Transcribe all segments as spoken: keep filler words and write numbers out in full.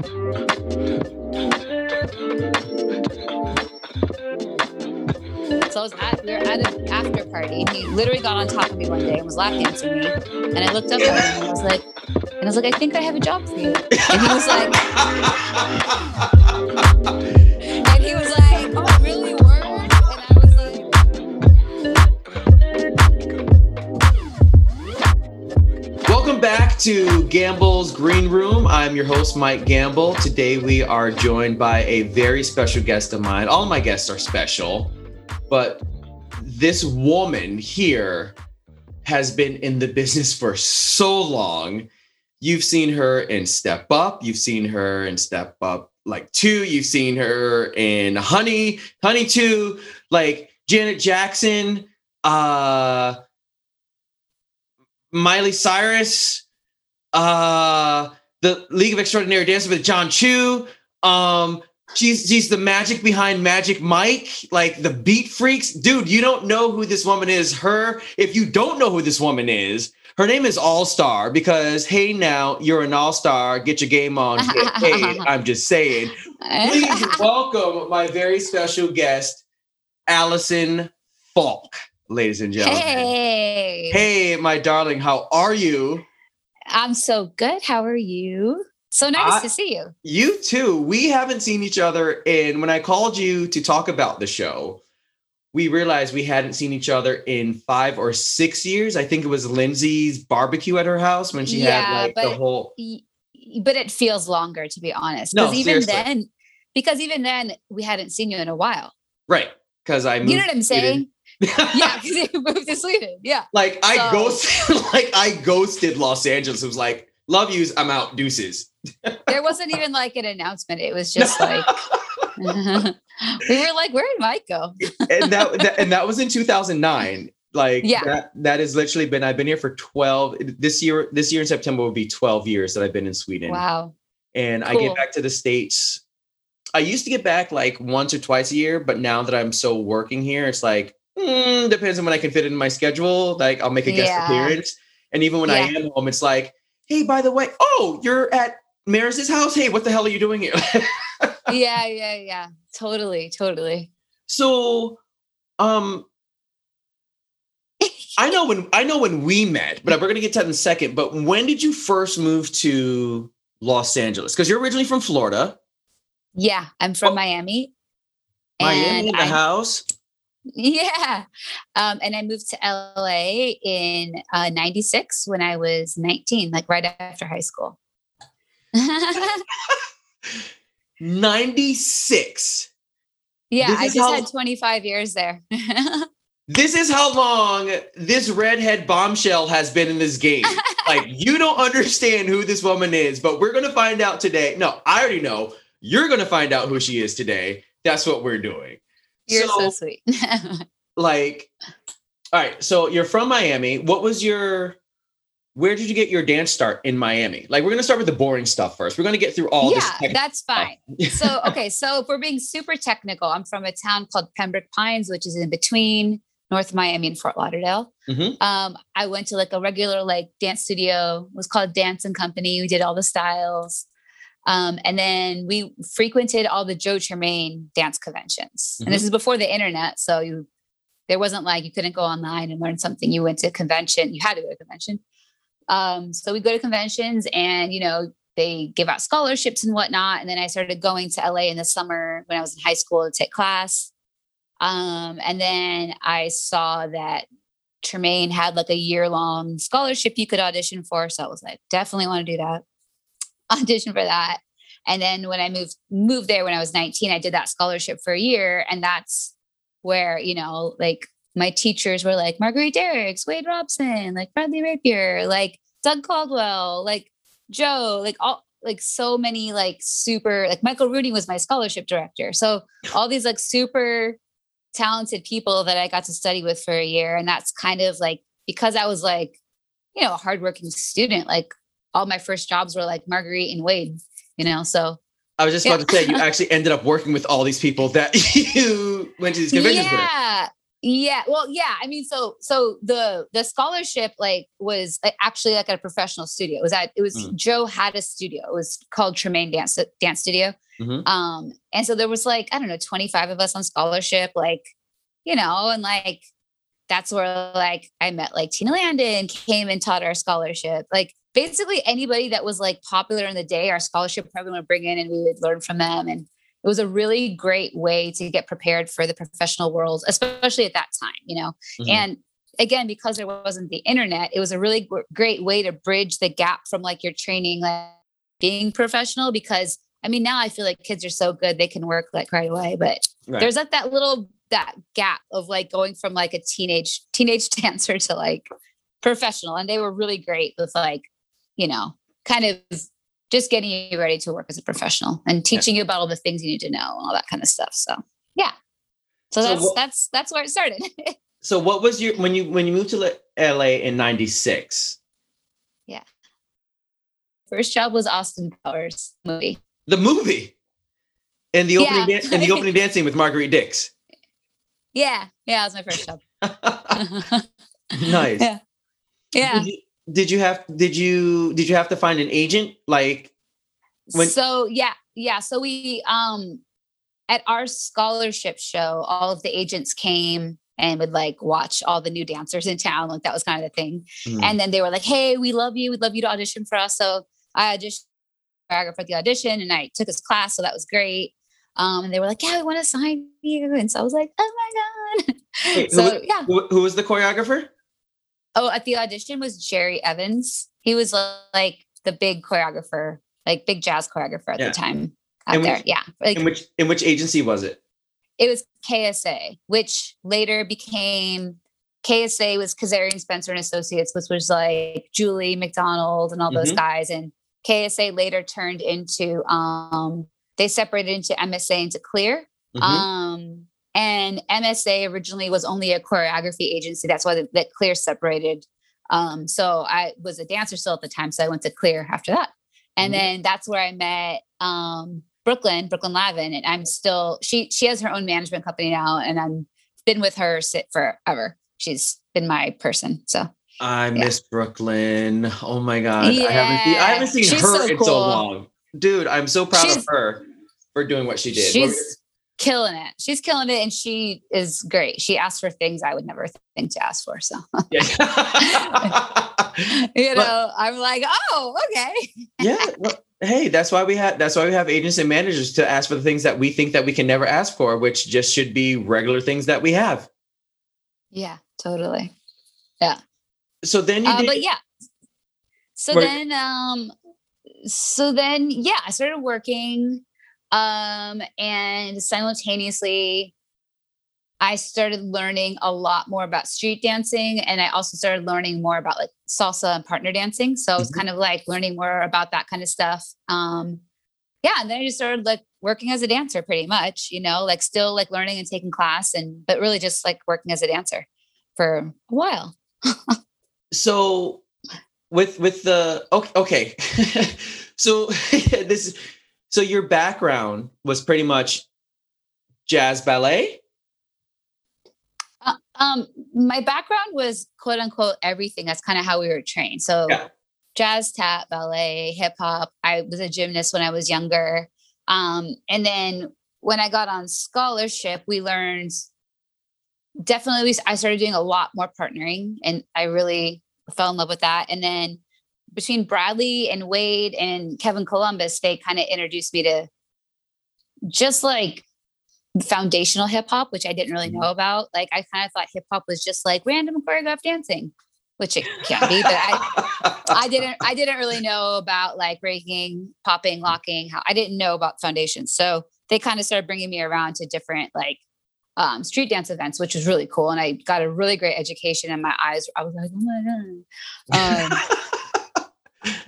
So I was at, we were at an after party, and he literally got on top of me one day and was lap dancing me. And I looked up at him and I was like, and I was like, I think I have a job for you. And he was like, and he was like, oh, really? Word? And I was like, welcome back to Gamble's Green Room. I'm your host, Mike Gamble. Today we are joined by a very special guest of mine. All of my guests are special. But this woman here has been in the business for so long. You've seen her in Step Up. You've seen her in Step Up like two. You've seen her in Honey, Honey two, like Janet Jackson, uh, Miley Cyrus, uh, the League of Extraordinary Dancers with John Chu. Um, She's she's the magic behind Magic Mike, like the Beat Freaks. Dude, you don't know who this woman is. Her, if you don't know who this woman is, her name is All-Star because, hey, now, you're an all-star. Get your game on. Get paid. I'm just saying. Please welcome my very special guest, Allison Falk, ladies and gentlemen. Hey. Hey, my darling. How are you? I'm so good. How are you? So nice I, to see you. You too. We haven't seen each other. And when I called you to talk about the show, we realized we hadn't seen each other in five or six years. I think it was Lindsay's barbecue at her house when she yeah, had like but, the whole. But it feels longer, to be honest. No, even then, because even then we hadn't seen you in a while. Right. Because I moved. You know what I'm saying? Yeah, because you moved to Sweden. Yeah. Like I so. ghosted. Like I ghosted Los Angeles. It was like, love yous, I'm out, deuces. There wasn't even like an announcement. It was just like, we were like, where did Mike go? and, that, that, and that was in two thousand nine. Like yeah. that, that has literally been, I've been here for twelve, this year, this year in September will be twelve years that I've been in Sweden. Wow. And cool. I get back to the States. I used to get back like once or twice a year, but now that I'm so working here, it's like, mm, depends on when I can fit it in my schedule. Like I'll make a guest yeah. appearance. And even when yeah. I am home, it's like, hey, by the way, oh, you're at Maris's house? Hey, what the hell are you doing here? yeah, yeah, yeah. Totally, totally. So, um, I know when I know when we met, but we're gonna get to that in a second. But when did you first move to Los Angeles? Because you're originally from Florida. Yeah, I'm from oh, Miami. Miami, and the I'm, house. Yeah, um, and I moved to L A in uh, ninety-six when I was nineteen, like right after high school. ninety-six. Yeah, I just how, had twenty-five years there. This is how long this redhead bombshell has been in this game. Like, you don't understand who this woman is, but we're going to find out today. No, I already know. You're going to find out who she is today. That's what we're doing. You're so, so sweet. Like, all right. So you're from Miami. What was your, where did you get your dance start in Miami? Like, we're going to start with the boring stuff first. We're going to get through all yeah, this. Yeah, that's fine. So, okay. So if we're being super technical, I'm from a town called Pembroke Pines, which is in between North Miami and Fort Lauderdale. Mm-hmm. Um, I went to like a regular, like dance studio. It was called Dance and Company. We did all the styles. Um, and then we frequented all the Joe Tremaine dance conventions. Mm-hmm. And this is before the internet. So you, there wasn't like, you couldn't go online and learn something. You went to a convention. You had to go to a convention. Um, so we go to conventions and, you know, they give out scholarships and whatnot. And then I started going to L A in the summer when I was in high school to take class. Um, and then I saw that Tremaine had like a year long scholarship you could audition for. So I was like, definitely want to do that. Audition for that. And then when I moved moved there when I was nineteen, I did that scholarship for a year. And that's where, you know, like my teachers were like Marguerite Derricks, Wade Robson, like Bradley Rapier, like Doug Caldwell, like Joe, like all like so many like super like Michael Rooney was my scholarship director. So all these like super talented people that I got to study with for a year. And that's kind of like because I was like, you know, a hardworking student, like all my first jobs were like Marguerite and Wade, you know, so. I was just about yeah. to say, you actually ended up working with all these people that you went to these conventions yeah. with. Yeah, Yeah. Well, yeah. I mean, so, so the, the scholarship like was actually like at a professional studio. It was at, it was mm-hmm. Joe had a studio. It was called Tremaine Dance, Dance Studio. Mm-hmm. Um, and so there was like, I don't know, twenty-five of us on scholarship, like, you know, and like, that's where like I met like Tina Landon came and taught our scholarship. Like basically anybody that was like popular in the day, our scholarship program would bring in and we would learn from them. And it was a really great way to get prepared for the professional world, especially at that time, you know? Mm-hmm. And again, because there wasn't the internet, it was a really g- great way to bridge the gap from like your training, like being professional, because I mean, now I feel like kids are so good. They can work like right away, but right. there's like that little, that gap of like going from like a teenage, teenage dancer to like professional. And they were really great with like, you know, kind of just getting you ready to work as a professional and teaching yeah. you about all the things you need to know and all that kind of stuff. So, yeah. So that's, so wh- that's, that's where it started. So what was your, when you, when you moved to L A in ninety-six? Yeah. First job was Austin Powers movie. The movie and the opening, yeah. dan- and the opening dancing with Marguerite Derricks. Yeah. Yeah. That was my first job. Nice. Yeah. Yeah. Did you, did you have, did you, did you have to find an agent? Like when- So yeah. Yeah. So we, um, at our scholarship show, all of the agents came and would like watch all the new dancers in town. Like that was kind of the thing. Mm-hmm. And then they were like, "Hey, we love you. We'd love you to audition for us." So I auditioned for the audition and I took his class. So that was great. Um, and they were like, "Yeah, we want to sign you." And so I was like, "Oh my God." Wait, so, who was, yeah. Who, who was the choreographer? Oh, at the audition was Jerry Evans. He was like the big choreographer, like big jazz choreographer at yeah. the time out in there. Which, yeah. Like, in which, in which agency was it? It was K S A, which later became K S A was Kazarian Spencer and Associates, which was like Julie McDonald and all mm-hmm. those guys. And K S A later turned into, um, they separated into M S A into Clear. Mm-hmm. Um, and M S A originally was only a choreography agency. That's why the, that Clear separated. Um, so I was a dancer still at the time. So I went to Clear after that. And mm-hmm. then that's where I met um, Brooklyn, Brooklyn Lavin. And I'm still, she she has her own management company now. And I've been with her forever. She's been my person. So I yeah. miss Brooklyn. Oh my God. Yeah. I haven't seen, I haven't seen She's her so in cool. so long. Dude, I'm so proud she's, of her for doing what she did. She's killing it. She's killing it. And she is great. She asked for things I would never think to ask for. So, yeah. you but, know, I'm like, oh, okay. yeah. Well, hey, that's why we have, that's why we have agents and managers to ask for the things that we think that we can never ask for, which just should be regular things that we have. Yeah, totally. Yeah. So then you, uh, did, but yeah. So where, then, um, So then, yeah, I started working, um, and simultaneously I started learning a lot more about street dancing. And I also started learning more about like salsa and partner dancing. So it was mm-hmm. kind of like learning more about that kind of stuff. Um, yeah. And then I just started like working as a dancer pretty much, you know, like still like learning and taking class and, but really just like working as a dancer for a while. So With, with the, okay. okay. so this, so your background was pretty much jazz ballet? Uh, um, my background was quote unquote, everything. That's kind of how we were trained. So yeah. jazz, tap, ballet, hip hop. I was a gymnast when I was younger. Um, and then when I got on scholarship, we learned definitely, I started doing a lot more partnering and I really fell in love with that. And then between Bradley and Wade and Kevin Columbus, they kind of introduced me to just like foundational hip hop, which I didn't really know about. Like I kind of thought hip hop was just like random choreographed dancing, which it can be, but I, I didn't, I didn't really know about like breaking, popping, locking. How I didn't know about foundations. So they kind of started bringing me around to different, like, Um, street dance events, which was really cool. And I got a really great education and my eyes, I was like, oh my God. Um,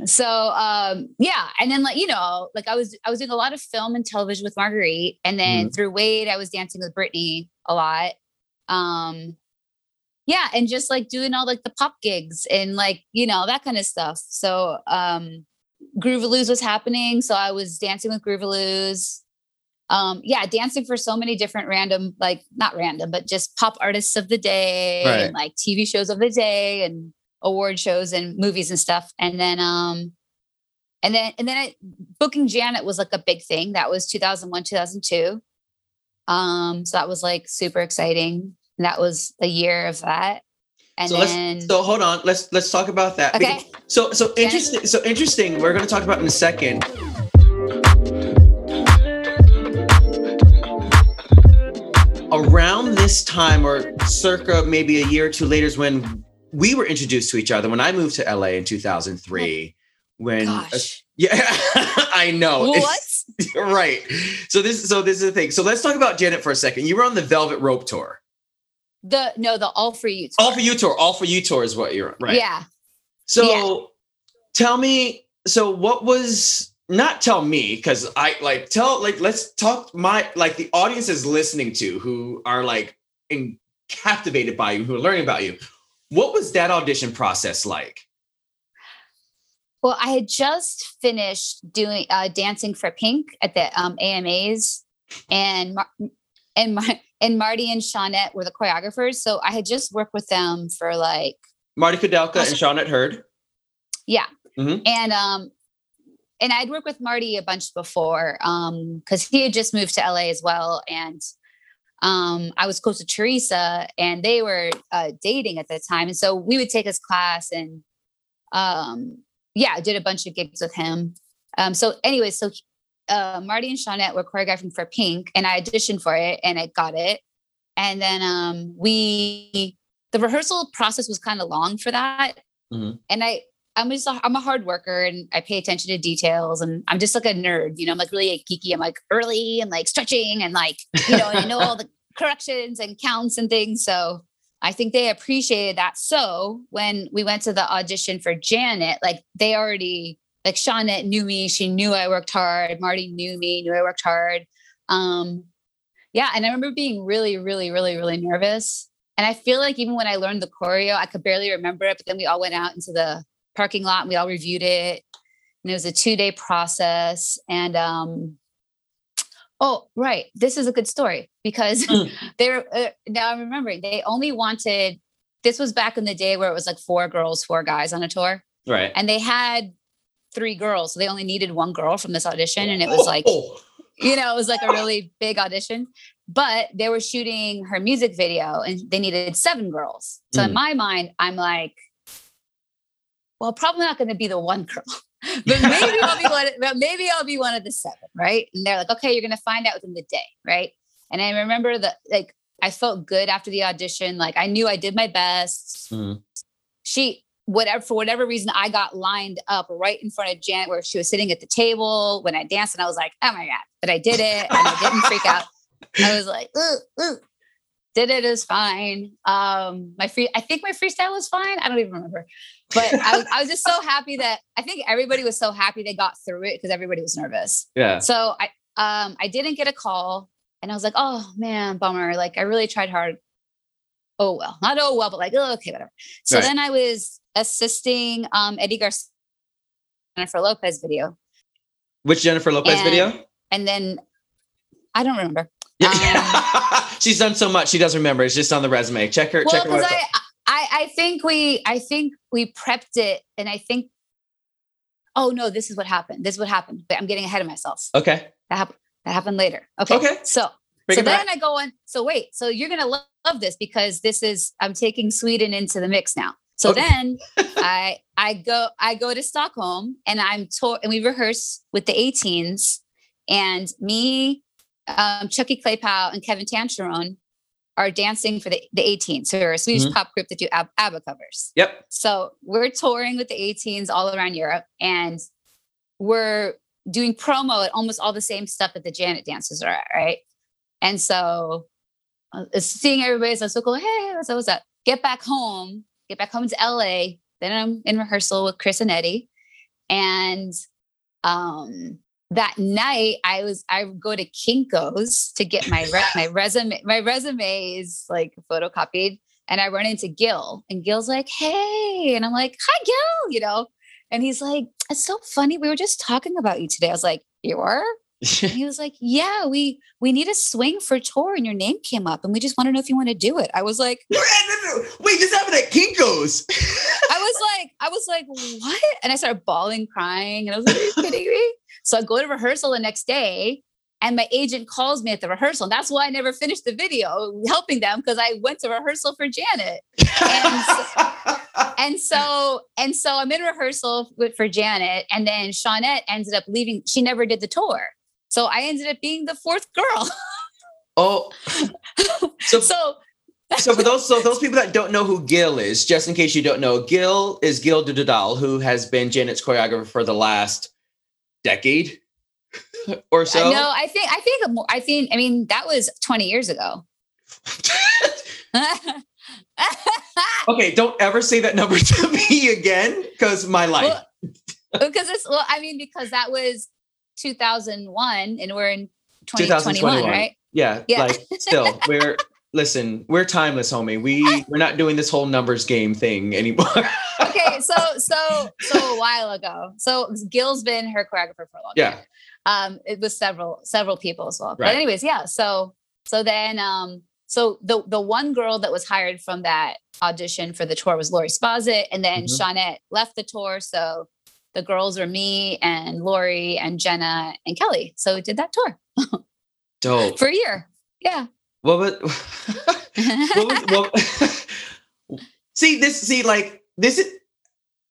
so, um, yeah. And then like, you know, like I was, I was doing a lot of film and television with Marguerite. And then mm-hmm. through Wade, I was dancing with Britney a lot. Um, yeah. And just like doing all like the pop gigs and like, you know, that kind of stuff. So, um, Groovaloos was happening. So I was dancing with Groovaloos. um, yeah, dancing for so many different random, like not random, but just pop artists of the day, right. and like T V shows of the day and award shows and movies and stuff. And then, um, and then, and then I, booking Janet was like a big thing. That was two thousand one, two thousand two. Um, so that was like super exciting. And that was a year of that. And so then, let's, so hold on, let's, let's talk about that. Okay. Because, so, so interesting. So interesting. We're going to talk about in a second. Around this time, or circa maybe a year or two later, is when we were introduced to each other. When I moved to L A in two thousand three, oh, when gosh. Uh, yeah, I know. What? Right. So this, so this is the thing. So let's talk about Janet for a second. You were on the Velvet Rope tour. The no, the All For You tour. All For You tour. All For You tour is what you're on, right? Yeah. So yeah. Tell me. So what was? Not tell me, because I like tell like let's talk my like the audience is listening to who are like in, captivated by you, who are learning about you. What was that audition process like? Well, I had just finished doing uh, dancing for Pink at the um, A M As, and Mar- and Mar- and Marty and Shanette were the choreographers, so I had just worked with them for like Marty Koudelka and Shanette Hurd. Yeah, mm-hmm. and um. And I'd worked with Marty a bunch before um, because he had just moved to L A as well. And um, I was close to Teresa and they were uh, dating at the time. And so we would take his class and um, yeah, I did a bunch of gigs with him. Um, so anyway, so uh, Marty and Shanette were choreographing for Pink and I auditioned for it and I got it. And then um, we, the rehearsal process was kind of long for that. Mm-hmm. And I, I'm just a, I'm a hard worker and I pay attention to details and I'm just like a nerd, you know, I'm like really like, geeky. I'm like early and like stretching and like, you know, and I know all the corrections and counts and things. So I think they appreciated that. So when we went to the audition for Janet, like they already, like Shanette knew me. She knew I worked hard. Marty knew me, knew I worked hard. Um, yeah. And I remember being really, really, really, really nervous. And I feel like even when I learned the choreo, I could barely remember it, but then we all went out into the parking lot and we all reviewed it and it was a two-day process. And um oh right this is a good story because mm. they're uh, now I'm remembering they only wanted, this was back in the day where it was like four girls four guys on a tour, right? And they had three girls, so they only needed one girl from this audition. And it was like oh. you know, it was like a really big audition, but they were shooting her music video and they needed seven girls. So mm. in my mind I'm like, well, probably not going to be the one girl, but maybe I'll be one. Of, maybe I'll be one of the seven, right? And they're like, "Okay, you're going to find out within the day, right?" And I remember that, like, I felt good after the audition. Like, I knew I did my best. Mm. She, whatever for whatever reason, I got lined up right in front of Janet, where she was sitting at the table when I danced, and I was like, "Oh my god!" But I did it, and I didn't freak out. I was like, "Ooh, ooh." Did it, it was fine. Um, my free, I think my freestyle was fine. I don't even remember, but I was, I was just so happy that I think everybody was so happy they got through it because everybody was nervous. Yeah. So I, um, I didn't get a call, and I was like, oh man, bummer. Like I really tried hard. Oh well, not oh well, but like oh, okay, whatever. So right. Then I was assisting um, Eddie Garcia Jennifer Lopez video. Which Jennifer Lopez and, video? And then I don't remember. Um, she's done so much. She doesn't remember. It's just on the resume. Check her. Well, check her I, I, I think we, I think we prepped it, and I think, oh no, this is what happened. This is what happened. But I'm getting ahead of myself. Okay. That happened. That happened later. Okay. Okay. So, Bring so then back. I go on. So wait. So you're gonna love, love this because this is I'm taking Sweden into the mix now. So okay. then I, I go, I go to Stockholm, and I'm tour, and we rehearse with the eighteens, and me. Um, Chucky Claypow and Kevin Tancheron are dancing for the, the eighteens, so they're a Swedish mm-hmm. pop group that do ABBA, ABBA covers. Yep. So we're touring with the eighteens all around Europe, and we're doing promo at almost all the same stuff that the Janet dances are at, right? And so uh, seeing everybody is so cool. Hey, what's up, what's up? Get back home. Get back home to L A. Then I'm in rehearsal with Chris and Eddie. And... um. That night I was, I would go to Kinko's to get my, re- my resume, my resume is like photocopied, and I run into Gil, and Gil's like, hey, and I'm like, hi Gil, you know? And he's like, it's so funny. We were just talking about you today. I was like, you were? He was like, yeah, we we need a swing for tour and your name came up and we just want to know if you want to do it. I was like, no, no, no. Wait, this happened at Kinko's. I was like, I was like, what? And I started bawling, crying. And I was like, are you kidding me? So I go to rehearsal the next day and my agent calls me at the rehearsal. And that's why I never finished the video helping them, because I went to rehearsal for Janet. And so, and so, and so I'm in rehearsal with, for Janet. And then Shanette ended up leaving. She never did the tour. So I ended up being the fourth girl. Oh, so so, so for those so those people that don't know who Gil is, just in case you don't know, Gil is Gil Dueñet, who has been Janet's choreographer for the last decade or so. No, I think I think I think I mean that was twenty years ago. Okay, don't ever say that number to me again, because my life. Well, because it's well, I mean, because that was two thousand one and we're in twenty twenty-one, right? Yeah, yeah. Like, still, we're listen, we're timeless, homie. We we're not doing this whole numbers game thing anymore. Okay, so so so a while ago. So Gil's been her choreographer for a long yeah. time. Um, it was several several people as well. Right. But anyways, yeah. So so then um, so the the one girl that was hired from that audition for the tour was Lori Spazit, and then mm-hmm. Shanette left the tour, so. The girls are me and Lori and Jenna and Kelly. So we did that tour. Dope. For a year. Yeah. Well, but well, well, see this, see like this is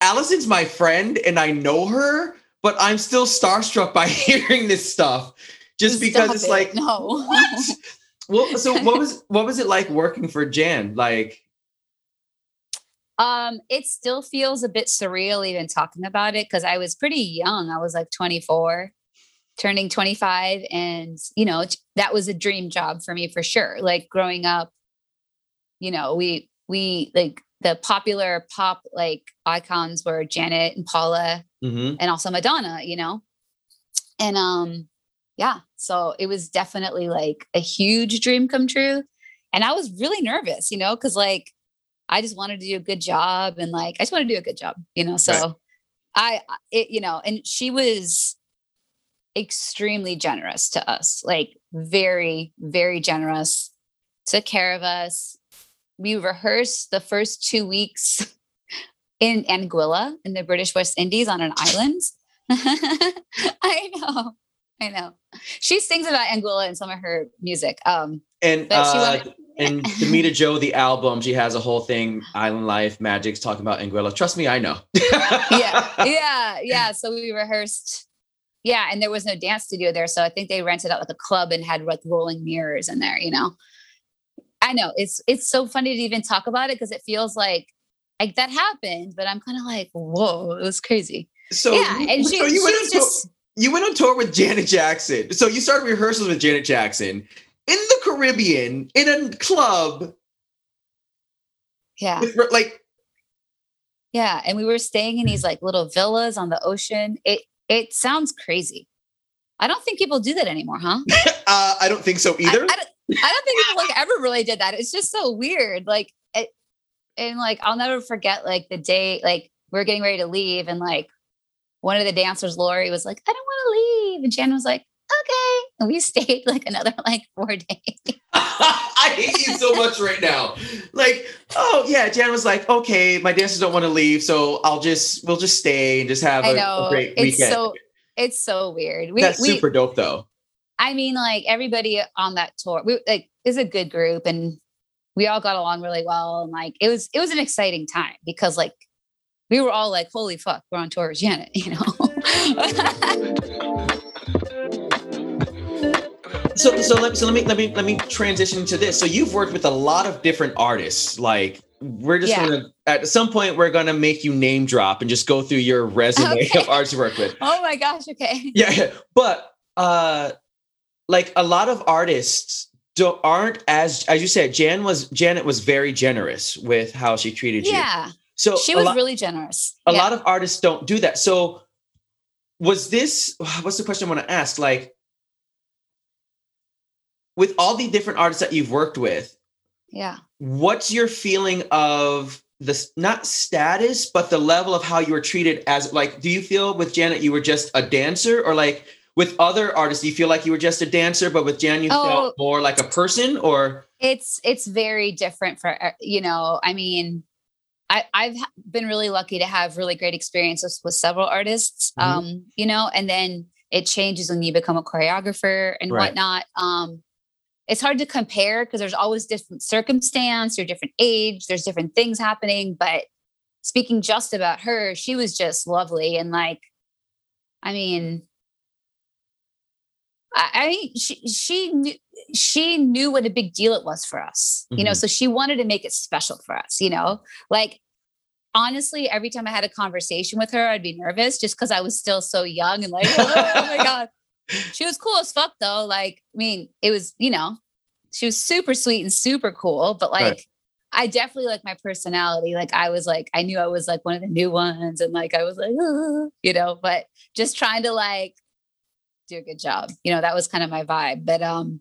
Allison's my friend and I know her, but I'm still starstruck by hearing this stuff just Stop because it's it. Like, no. What? Well, so what was, what was it like working for Jan? Like, Um, it still feels a bit surreal even talking about it because I was pretty young. I was like twenty-four, turning twenty-five. And, you know, that was a dream job for me for sure. Like growing up, you know, we, we like the popular pop like icons were Janet and Paula mm-hmm. and also Madonna, you know? And um, yeah, so it was definitely like a huge dream come true. And I was really nervous, you know, because like, I just wanted to do a good job. And like, I just want to do a good job, you know? So right. I, it, you know, and she was extremely generous to us, like very, very generous, took care of us. We rehearsed the first two weeks in Anguilla in the British West Indies on an island. I know. I know. She sings about Anguilla in some of her music. Um, and, but uh, she wanted- And to me, to Joe, the album, she has a whole thing, Island Life, Magic's talking about Anguilla. Trust me, I know. yeah, yeah, yeah. So we rehearsed. Yeah, and there was no dance studio there. So I think they rented out like a club and had like rolling mirrors in there, you know. I know, it's it's so funny to even talk about it because it feels like like that happened, but I'm kind of like, whoa, it was crazy. So yeah, you, and she, so you, went on just, tour, you went on tour with Janet Jackson. So you started rehearsals with Janet Jackson. In the Caribbean, in a club. Yeah. Like. Yeah. And we were staying in these like little villas on the ocean. It, it sounds crazy. I don't think people do that anymore, huh? uh, I don't think so either. I, I, don't, I don't think people like ever really did that. It's just so weird. Like, it, and like, I'll never forget like the day, like we were getting ready to leave. And like one of the dancers, Lori, was like, I don't want to leave. And Jan was like, okay. And we stayed like another like four days. I hate you so much right now. Like, oh yeah. Jan was like, okay, my dancers don't want to leave. So I'll just, we'll just stay and just have a, a great it's weekend. So, it's so weird. We, That's we, super dope though. I mean, like everybody on that tour, we like is a good group and we all got along really well. And like, it was, it was an exciting time because like, we were all like, holy fuck, we're on tour with Janet, you know? So so let, so let me let me let me transition to this. So you've worked with a lot of different artists. Like we're just yeah. gonna at some point we're gonna make you name drop and just go through your resume okay. of artists you work with. Oh my gosh, okay. Yeah, but uh, like a lot of artists don't aren't as as you said. Jan was Janet was very generous with how she treated yeah. you. Yeah, so she was lot, really generous. A yeah. lot of artists don't do that. So was this? What's the question I want to ask? Like. With all the different artists that you've worked with, yeah, what's your feeling of the not status, but the level of how you were treated as like, do you feel with Janet, you were just a dancer or like, with other artists, do you feel like you were just a dancer, but with Jan, you oh, felt more like a person? Or it's, it's very different for, you know, I mean, I, I've been really lucky to have really great experiences with several artists, mm-hmm. um, you know, and then it changes when you become a choreographer and right. whatnot. Um, it's hard to compare because there's always different circumstance, you're different age, there's different things happening. But speaking just about her, she was just lovely. And like, I mean, I, I mean, she, she knew, she knew what a big deal it was for us, mm-hmm. you know, so she wanted to make it special for us, you know, like, honestly, every time I had a conversation with her, I'd be nervous just because I was still so young and like, oh, oh my God. She was cool as fuck though. Like, I mean, it was, you know, she was super sweet and super cool, but like, right. I definitely like my personality. Like I was like, I knew I was like one of the new ones and like, I was like, oh, you know, but just trying to like do a good job. You know, that was kind of my vibe, but, um,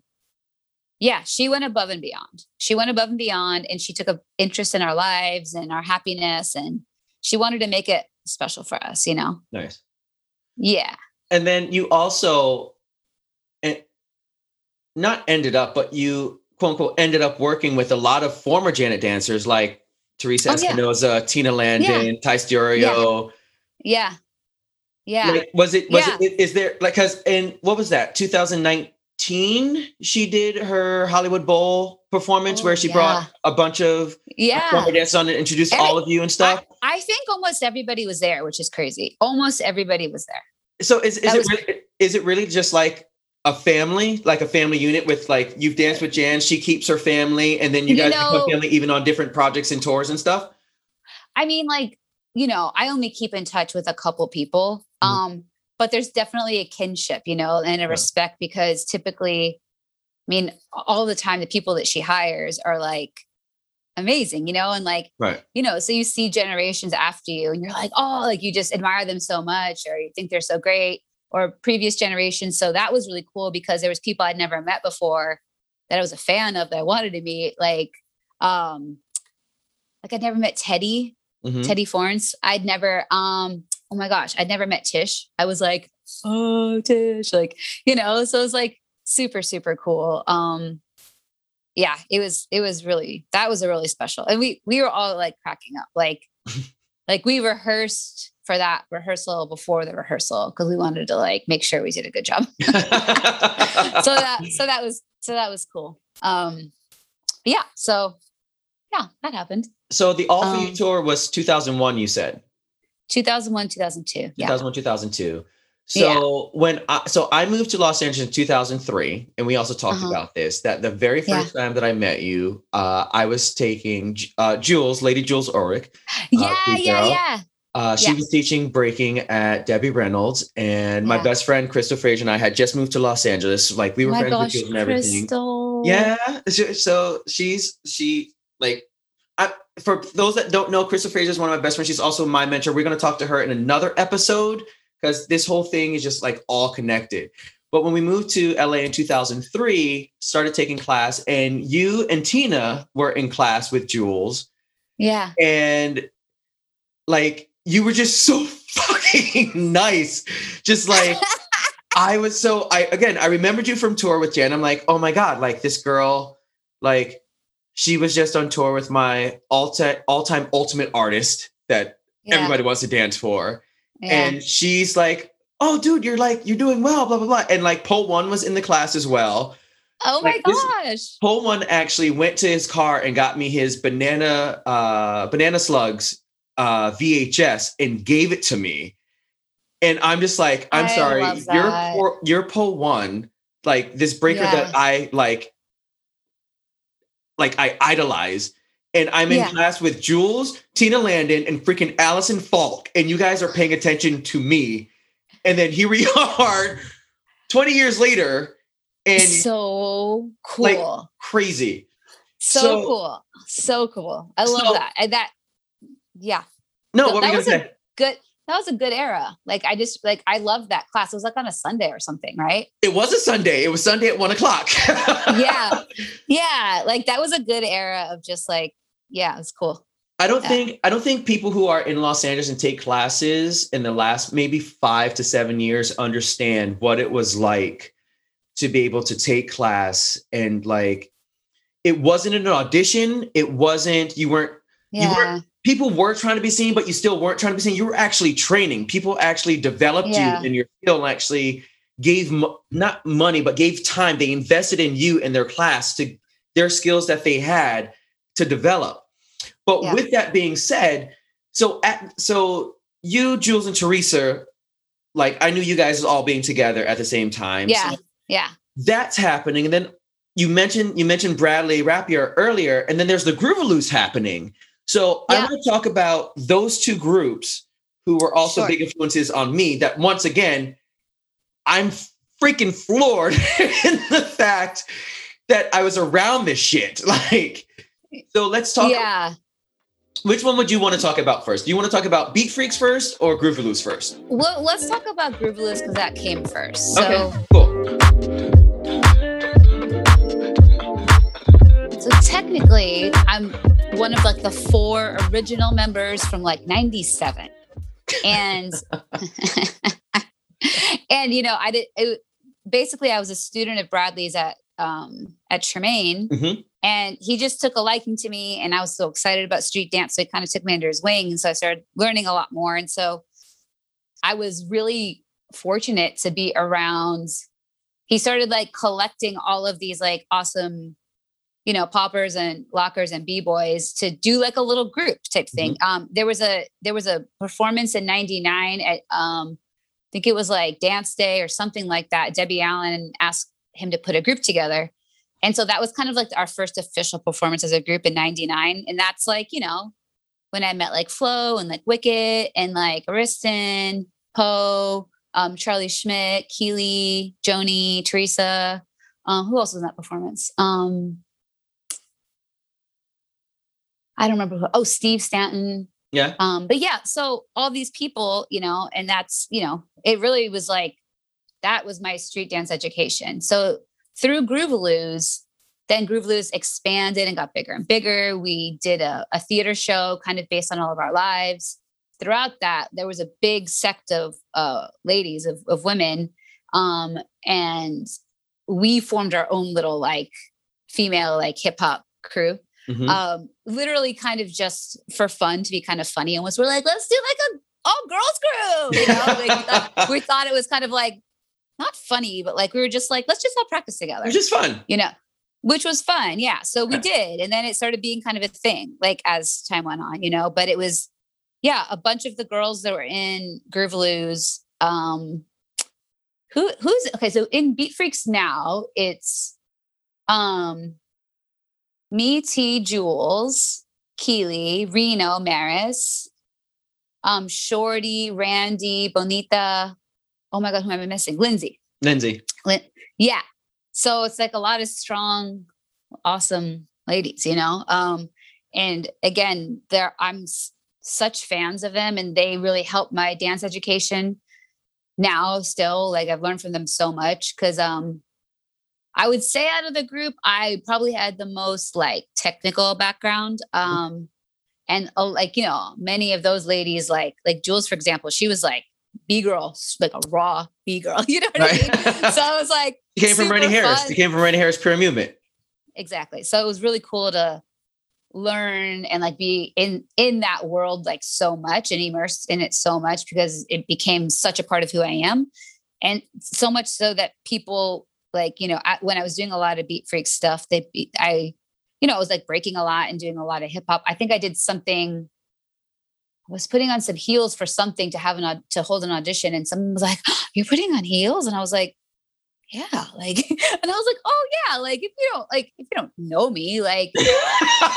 yeah, she went above and beyond. She went above and beyond and she took an interest in our lives and our happiness. And she wanted to make it special for us, you know? Nice. Yeah. And then you also, not ended up, but you quote unquote ended up working with a lot of former Janet dancers like Teresa oh, Espinoza, yeah. Tina Landon, yeah. Ty Stereo. Yeah. Yeah. yeah. Like, was it, was yeah. it, is there like, cause in, what was that? two thousand nineteen? She did her Hollywood Bowl performance oh, where she yeah. brought a bunch of yeah. former dancers on to introduce Every, all of you and stuff. I, I think almost everybody was there, which is crazy. Almost everybody was there. So is, is it really, is it really just like a family, like a family unit with like, you've danced with Jan, she keeps her family, and then you guys you know, become family even on different projects and tours and stuff? I mean, like, you know, I only keep in touch with a couple people. Mm-hmm. Um, But there's definitely a kinship, you know, and a respect because typically, I mean, all the time, the people that she hires are like amazing, you know, and like, right. you know, so you see generations after you and you're like, oh, like you just admire them so much or you think they're so great or previous generations. So that was really cool because there was people I'd never met before that I was a fan of that I wanted to meet. Like, um, like I'd never met Teddy, mm-hmm. Teddy Florence. I'd never, um, oh my gosh, I'd never met Tish. I was like, oh, Tish, like, you know, so it was like super, super cool. Um, yeah, it was, it was really, that was a really special. And we, we were all like cracking up, like, like we rehearsed for that rehearsal before the rehearsal. Cause we wanted to like, make sure we did a good job. so that, so that was, so that was cool. Um, yeah. So yeah, that happened. So the All For You um, tour was two thousand one, you said? two thousand one, two thousand two. Yeah. two thousand one, two thousand two. So yeah. when I, so I moved to Los Angeles in two thousand three, and we also talked uh-huh. about this, that the very first yeah. time that I met you, uh, I was taking uh, Jules, Lady Jules Ulrich. Yeah, uh, yeah, girl. yeah. Uh, she yeah. was teaching breaking at Debbie Reynolds, and my yeah. best friend, Crystal Frazier, and I had just moved to Los Angeles. Like we were my friends gosh, with Jules and everything. Crystal. Yeah. So she's, she like, I, for those that don't know, Crystal Frazier is one of my best friends. She's also my mentor. We're going to talk to her in another episode because this whole thing is just like all connected. But when we moved to L A in two thousand three, started taking class, and you and Tina were in class with Jules. Yeah. And like, you were just so fucking nice. Just like, I was so, I, again, I remembered you from tour with Jan. I'm like, oh my God, like this girl, like, she was just on tour with my all-time all-time ultimate artist that yeah. everybody wants to dance for. Yeah. And she's like, oh, dude, you're like, you're doing well, blah, blah, blah. And like Pole One was in the class as well. Oh my like, gosh. This, Pole One actually went to his car and got me his banana, uh, banana slugs uh, V H S and gave it to me. And I'm just like, I'm I sorry, you're, poor, you're Pole One, like this breaker yeah. that I like, like I idolize, and I'm in yeah. class with Jules, Tina Landon, and freaking Allison Falk. And you guys are paying attention to me. And then here we are twenty years later. And so cool. Like, crazy. So, so cool. So cool. I love so, that. I, that. Yeah. No, so, what that were you was gonna a say? Good. That was a good era. Like, I just like, I loved that class. It was like on a Sunday or something, right? It was a Sunday. It was Sunday at one o'clock. yeah. Yeah. Like that was a good era of just like, yeah, it was cool. I don't yeah. think I don't think people who are in Los Angeles and take classes in the last maybe five to seven years understand what it was like to be able to take class. And like, it wasn't an audition. It wasn't, you weren't, yeah. you weren't, people were trying to be seen, but you still weren't trying to be seen. You were actually training. People actually developed yeah. you in your field, actually gave mo- not money, but gave time. They invested in you and their class, to their skills that they had to develop. But yeah. with that being said, so at, so you, Jules and Teresa, like I knew you guys was all being together at the same time. Yeah, so yeah. That's happening. And then you mentioned you mentioned Bradley Rapier earlier, and then there's the Groovaloos happening. So yeah. I want to talk about those two groups who were also sure. big influences on me. That once again, I'm freaking floored in the fact that I was around this shit. Like, so let's talk. Yeah. About- Which one would you want to talk about first? Do you want to talk about Beat Freaks first or Groovaloos first? Well, let's talk about Groovaloos because that came first. So. Okay, cool. So technically, I'm one of like the four original members from like ninety-seven. And, and you know, I did, it, basically I was a student at Bradley's at, um, at Tremaine. Mm-hmm. And he just took a liking to me, and I was so excited about street dance. So he kind of took me under his wing. And so I started learning a lot more. And so I was really fortunate to be around. He started like collecting all of these like awesome, you know, poppers and lockers and B-boys to do like a little group type thing. Mm-hmm. Um, there was a, there was a performance in ninety-nine at, um, I think it was like Dance Day or something like that. Debbie Allen asked him to put a group together. And so that was kind of like our first official performance as a group in ninety-nine. And that's like, you know, when I met like Flo and like Wicked and like Ariston, Poe, um, Charlie Schmidt, Keely, Joni, Teresa. Um, who else was in that performance? Um, I don't remember who. Oh, Steve Stanton. Yeah. Um, but yeah, so all these people, you know, and that's, you know, it really was like, that was my street dance education. So through Groovaloos, then Groovaloos expanded and got bigger and bigger. We did a, a theater show kind of based on all of our lives. Throughout that, there was a big sect of uh, ladies, of, of women. Um, and we formed our own little like female, like hip hop crew. Mm-hmm. Um, literally kind of just for fun, to be kind of funny. Almost we're like, let's do like a all girls crew. You know, like we, thought, we thought it was kind of like, not funny, but like, we were just like, let's just all practice together. It was just fun. You know, which was fun. Yeah. So we yeah. did. And then it started being kind of a thing, like as time went on, you know, but it was, yeah, a bunch of the girls that were in Groovaloos. Um, who, who's, okay. So in Beat Freaks now it's, um, me, T, Jules, Keely, Reno, Maris, um, Shorty, Randy, Bonita, oh my God, who am I missing? Lindsay. Lindsay. Lin- yeah. So it's like a lot of strong, awesome ladies, you know? Um, and again, they're, I'm s- such fans of them, and they really helped my dance education now still. Like I've learned from them so much. Cause um, I would say out of the group, I probably had the most like technical background. Um, and uh, like, you know, many of those ladies, like, like Jules, for example, she was like, B-girl, like a raw B-girl, you know what right. I mean? So I was like, you came from Randy fun. Harris. You came from Randy Harris Pure Movement. Exactly. So it was really cool to learn and like be in, in that world, like so much, and immersed in it so much, because it became such a part of who I am. And so much so that people like, you know, I, when I was doing a lot of Beat Freak stuff, they, I, you know, I was like breaking a lot and doing a lot of hip hop. I think I did something, was putting on some heels for something to have an, to hold an audition. And someone was like, oh, you're putting on heels. And I was like, yeah. Like, and I was like, oh yeah. Like, if you don't, like, if you don't know me, like, you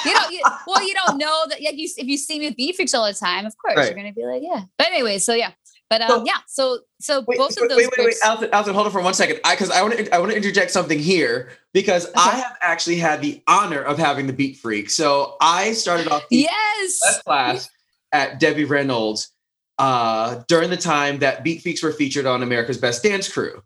know, you, well, you don't know that, like you, if you see me with Beat Freaks all the time, of course right. you're going to be like, yeah. But anyway, so yeah. But um, so, yeah. So, so wait, both wait, of those. Wait, wait, groups- wait, Alton, Alton, hold on for one second. I, cause I want to, I want to interject something here, because okay. I have actually had the honor of having the Beat Freak. So I started off the yes. class. at Debbie Reynolds uh, during the time that Beat Freaks were featured on America's Best Dance Crew.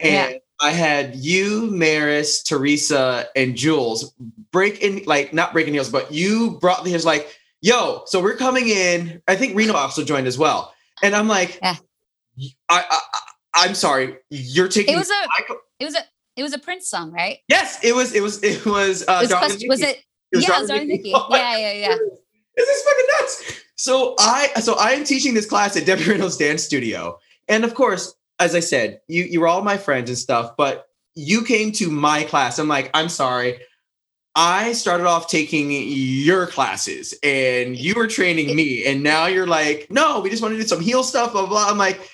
And yeah. I had you, Maris, Teresa, and Jules break in, like not breaking heels, but you brought the heels, like yo, so we're coming in. I think Reno also joined as well. And I'm like, yeah. I, I, I'm sorry. You're taking. It was a, it was a, it was a Prince song, right? Yes, it was. It was. It was. Uh, it was, was it? It was yeah, Zara Vicky. Oh, yeah, yeah, yeah. This is fucking nuts. So I, so I am teaching this class at Debbie Reynolds' dance studio, and of course, as I said, you you were all my friends and stuff, but you came to my class. I'm like, I'm sorry. I started off taking your classes, and you were training me, and now you're like, no, we just want to do some heel stuff, blah blah. I'm like,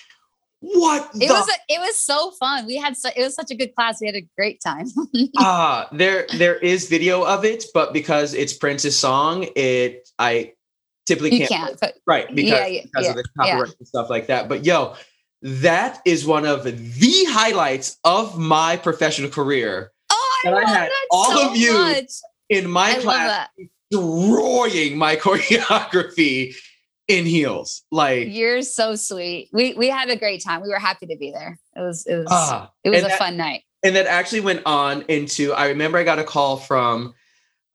what? It the- was a, it was so fun. We had so, it was such a good class. We had a great time. Ah, uh, there there is video of it, but because it's Prince's song, it I typically can't, can't put, right because, yeah, yeah, because yeah, of the copyright yeah. and stuff like that. But yo, that is one of the highlights of my professional career. Oh, I, love I had that all so of you much. in my I class destroying my choreography. In heels, like you're so sweet. We we had a great time. We were happy to be there. It was it was uh, it was a that, fun night. And that actually went on into. I remember I got a call from.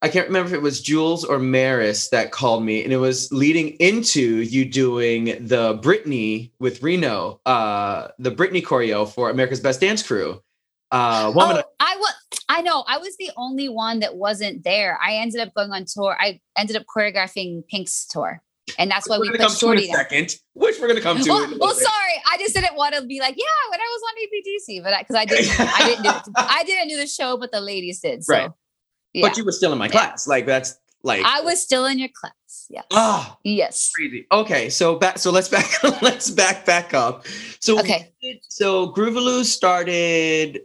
I can't remember if it was Jules or Maris that called me, and it was leading into you doing the Britney with Reno, uh, the Britney choreo for America's Best Dance Crew. Uh, woman. Oh, I was. I know. I was the only one that wasn't there. I ended up going on tour. I ended up choreographing Pink's tour. And that's why we put Shorty in a second, which we're going to come to. Well, well sorry, I just didn't want to be like, yeah, when I was on A P D C, but because I, I didn't, I didn't, do it. I didn't do the show, but the ladies did. So, right. Yeah. But you were still in my yeah. class, like that's like I was still in your class. Yes. Ah, yes. Crazy. Okay, so back. So let's back. let's back back up. So okay. Did, so Groovaloos started.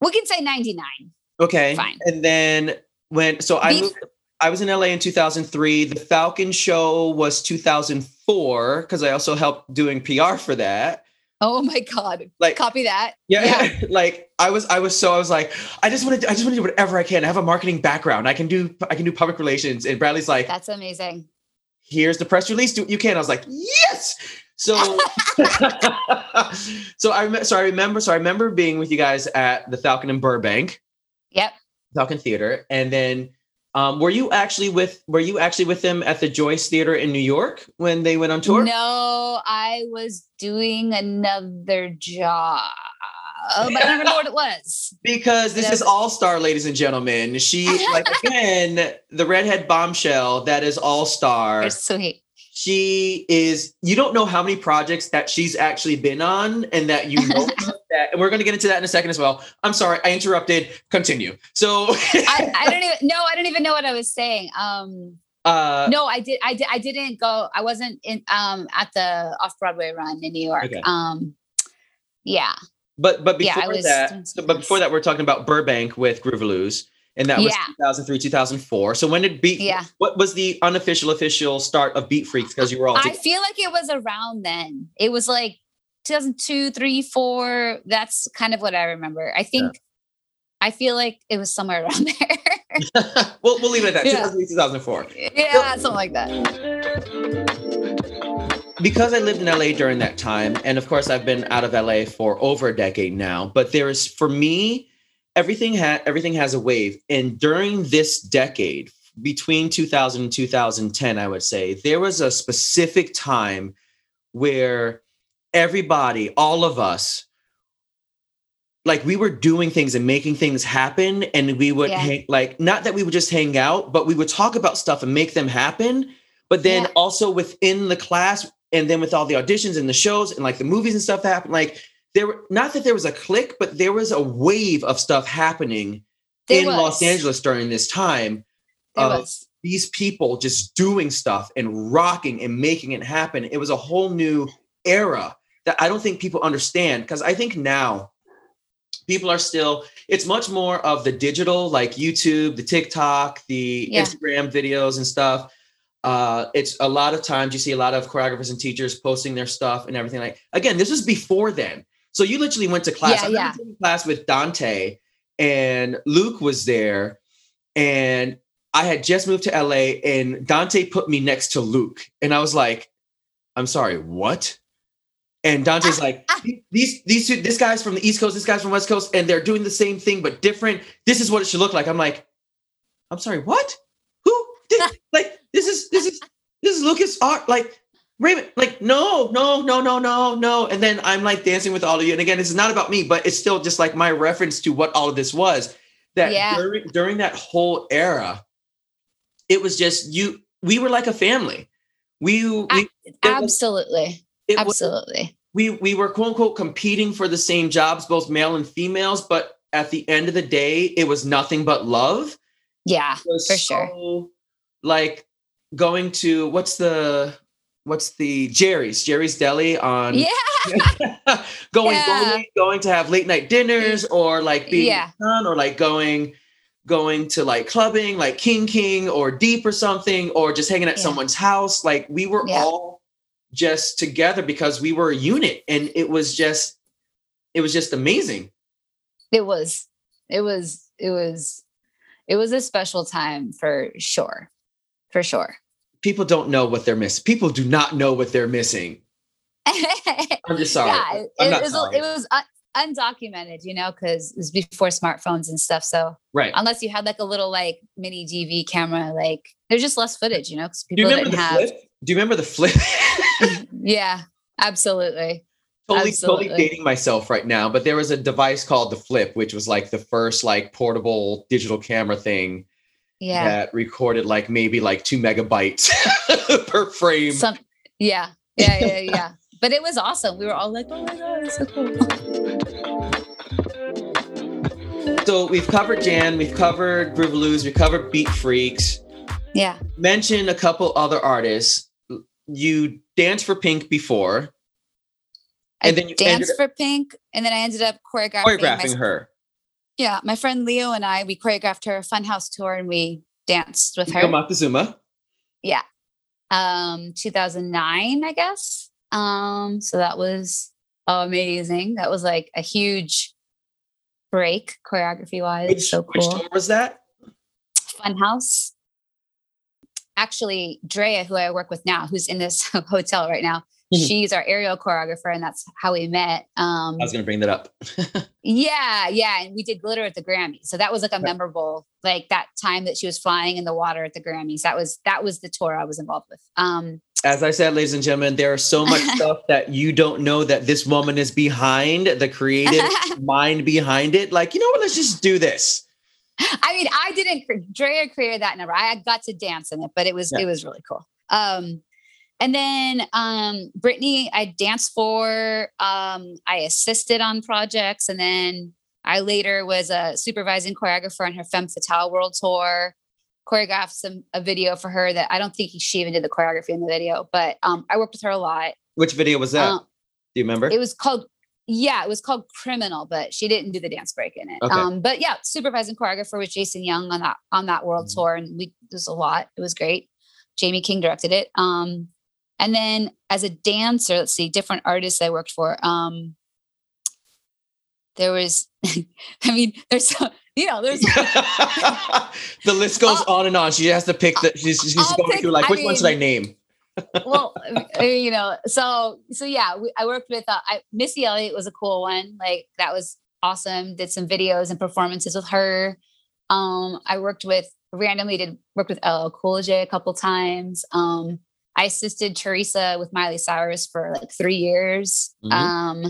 We can say ninety-nine. Okay. Fine. And then when so I. Be- moved- I was in L A in two thousand three. The Falcon show was two thousand four because I also helped doing P R for that. Oh my God. Like copy that. Yeah. yeah. Like I was, I was, so I was like, I just want to, I just want to do whatever I can. I have a marketing background. I can do, I can do public relations. And Bradley's like, that's amazing. Here's the press release. Do what you can. I was like, yes. So, so I, so I remember, so I remember being with you guys at the Falcon in Burbank. Yep. Falcon Theater. And then Um, were you actually with Were you actually with them at the Joyce Theater in New York when they went on tour? No, I was doing another job, but I don't know what it was. Because this is All Star, ladies and gentlemen. She, like again, the redhead bombshell that is All Star. Sweet. She is. You don't know how many projects that she's actually been on, and that you know. That, and we're going to get into that in a second as well. I'm sorry, I interrupted. Continue. So I, I don't even no, I don't even know what I was saying. Um, uh, no, I did. I did. I didn't go. I wasn't in um, at the off Broadway run in New York. Okay. Um, yeah. But but before yeah, that, so, but before that, we're talking about Burbank with Groovaloos, and that was yeah. two thousand three, two thousand four. So when did Beat? Yeah. What was the unofficial official start of Beat Freaks? Because you were all. Together. I feel like it was around then. It was like. two thousand two, three, four. That's kind of what I remember. I think, yeah. I feel like it was somewhere around there. we'll, we'll leave it at that. Yeah. two thousand four. Yeah, so, something like that. Because I lived in L A during that time, and of course I've been out of L A for over a decade now, but there is, for me, everything, ha- everything has a wave. And during this decade, between two thousand and two thousand ten, I would say, there was a specific time where everybody, all of us, like we were doing things and making things happen. And we would yeah. hang, like, not that we would just hang out, but we would talk about stuff and make them happen. But then yeah. also within the class, and then with all the auditions and the shows and like the movies and stuff that happened, like there were, not that there was a click, but there was a wave of stuff happening there in was. Los Angeles during this time there of was. These people just doing stuff and rocking and making it happen. It was a whole new era that I don't think people understand, because I think now people are still, it's much more of the digital, like YouTube, the TikTok, the yeah. Instagram videos and stuff. Uh, it's a lot of times you see a lot of choreographers and teachers posting their stuff and everything. Like, again, this was before then. So you literally went to class, yeah, I yeah. went to class with Dante, and Luke was there, and I had just moved to L A, and Dante put me next to Luke. And I was like, I'm sorry, what? And Dante's like, these, these two, this guy's from the East Coast, this guy's from West Coast, and they're doing the same thing, but different. This is what it should look like. I'm like, I'm sorry, what? Who? like this is this is this is Lucas art. Like Raymond, like no, no, no, no, no, no. And then I'm like dancing with all of you. And again, it's not about me, but it's still just like my reference to what all of this was. That yeah. during, during that whole era, it was just you. We were like a family. We, we absolutely, was, absolutely. Was, we we were quote unquote competing for the same jobs, both male and females. But at the end of the day, it was nothing but love. Yeah, for so, sure. Like going to what's the what's the Jerry's Jerry's Deli on yeah. going yeah. bowling, going to have late night dinners or like being yeah. done or like going going to like clubbing like King King or Deep or something or just hanging at yeah. someone's house. Like we were yeah. all just together because we were a unit, and it was just it was just amazing. It was it was it was it was a special time for sure. For sure. People don't know what they're missing. People do not know what they're missing. I'm just sorry. Yeah, it, I'm not it was, sorry. It was un- undocumented, you know, because it was before smartphones and stuff. So right. unless you had like a little like mini D V camera, like there's just less footage, you know, because people didn't have. Flip? Do you remember the flip? Yeah, absolutely. Totally, absolutely. Totally dating myself right now. But there was a device called the Flip, which was like the first like portable digital camera thing. Yeah. That recorded like maybe like two megabytes per frame. Some, yeah. Yeah. Yeah. Yeah. But it was awesome. We were all like, oh my God, it's so cool. So we've covered Jan, we've covered Groovaloos, we covered Beat Freaks. Yeah. Mention a couple other artists. You danced for Pink before. I and then you danced ended- for Pink. And then I ended up choreographing, choreographing my- her. Yeah, my friend Leo and I, we choreographed her funhouse tour and we danced with her. Matazuma. Yeah. Um, two thousand nine, I guess. Um, so that was amazing. That was like a huge break choreography wise. Which, so cool. Which tour was that? Funhouse. Actually, Drea, who I work with now, who's in this hotel right now, she's our aerial choreographer, and that's how we met. Um, I was going to bring that up. yeah, yeah. And we did glitter at the Grammys. So that was like a memorable, like that time that she was flying in the water at the Grammys. That was that was the tour I was involved with. Um, As I said, ladies and gentlemen, there is so much stuff that you don't know that this woman is behind, the creative mind behind it. Like, you know what? Let's just do this. I mean, I didn't, Drea created that number. I got to dance in it, but it was, yeah. it was really cool. Um, And then um, Britney, I danced for, um, I assisted on projects. And then I later was a supervising choreographer on her Femme Fatale World Tour, choreographed some, a video for her that I don't think she even did the choreography in the video, but um, I worked with her a lot. Which video was that? Um, do you remember? It was called, yeah, it was called Criminal, but she didn't do the dance break in it. Okay. Um, but yeah, supervising choreographer with Jason Young on that, on that world mm-hmm. tour. And we, it was a lot. It was great. Jamie King directed it. Um, And then as a dancer, let's see, different artists I worked for. Um, there was, I mean, there's, so, you know, there's. The list goes I'll, on and on. She has to pick the, she's, she's going pick, through like, which I mean, one should I name? Well, you know, so, so yeah, we, I worked with, uh, I, Missy Elliott was a cool one. Like that was awesome. Did some videos and performances with her. Um, I worked with, randomly did work with L L Cool J a couple times. Um, I assisted Teresa with Miley Cyrus for like three years. Mm-hmm. Um,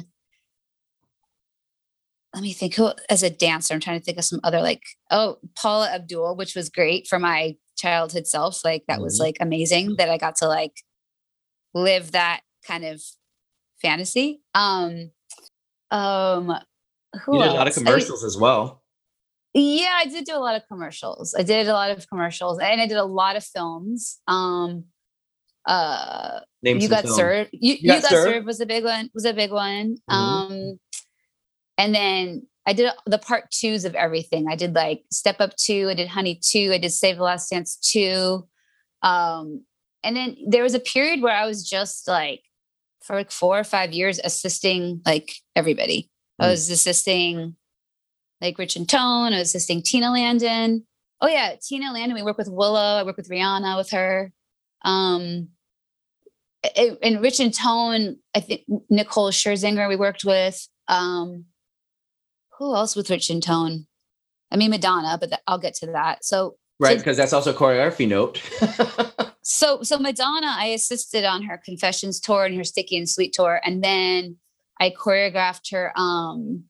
let me think who as a dancer, I'm trying to think of some other like, oh, Paula Abdul, which was great for my childhood self. Like that mm-hmm. was like amazing that I got to like live that kind of fantasy. Um, um, who you did else? A lot of commercials I, as well. Yeah, I did do a lot of commercials. I did a lot of commercials and I did a lot of films. Um, Uh, Name you, got served. You, you got, got served. You got served was a big one. Was a big one. Mm-hmm. Um, and then I did the part twos of everything. I did like Step Up two. I did Honey two. I did Save the Last Dance two. Um, and then there was a period where I was just like for like four or five years assisting like everybody. Mm-hmm. I was assisting like Rich and Tone. I was assisting Tina Landon. Oh yeah, Tina Landon. We work with Willow. I work with Rihanna with her. Um. In Rich and Tone, I think Nicole Scherzinger we worked with. Um, who else with Rich and Tone? I mean, Madonna, but th- I'll get to that. So Right, because that's also a choreography note. so so Madonna, I assisted on her Confessions tour and her Sticky and Sweet tour. And then I choreographed her um,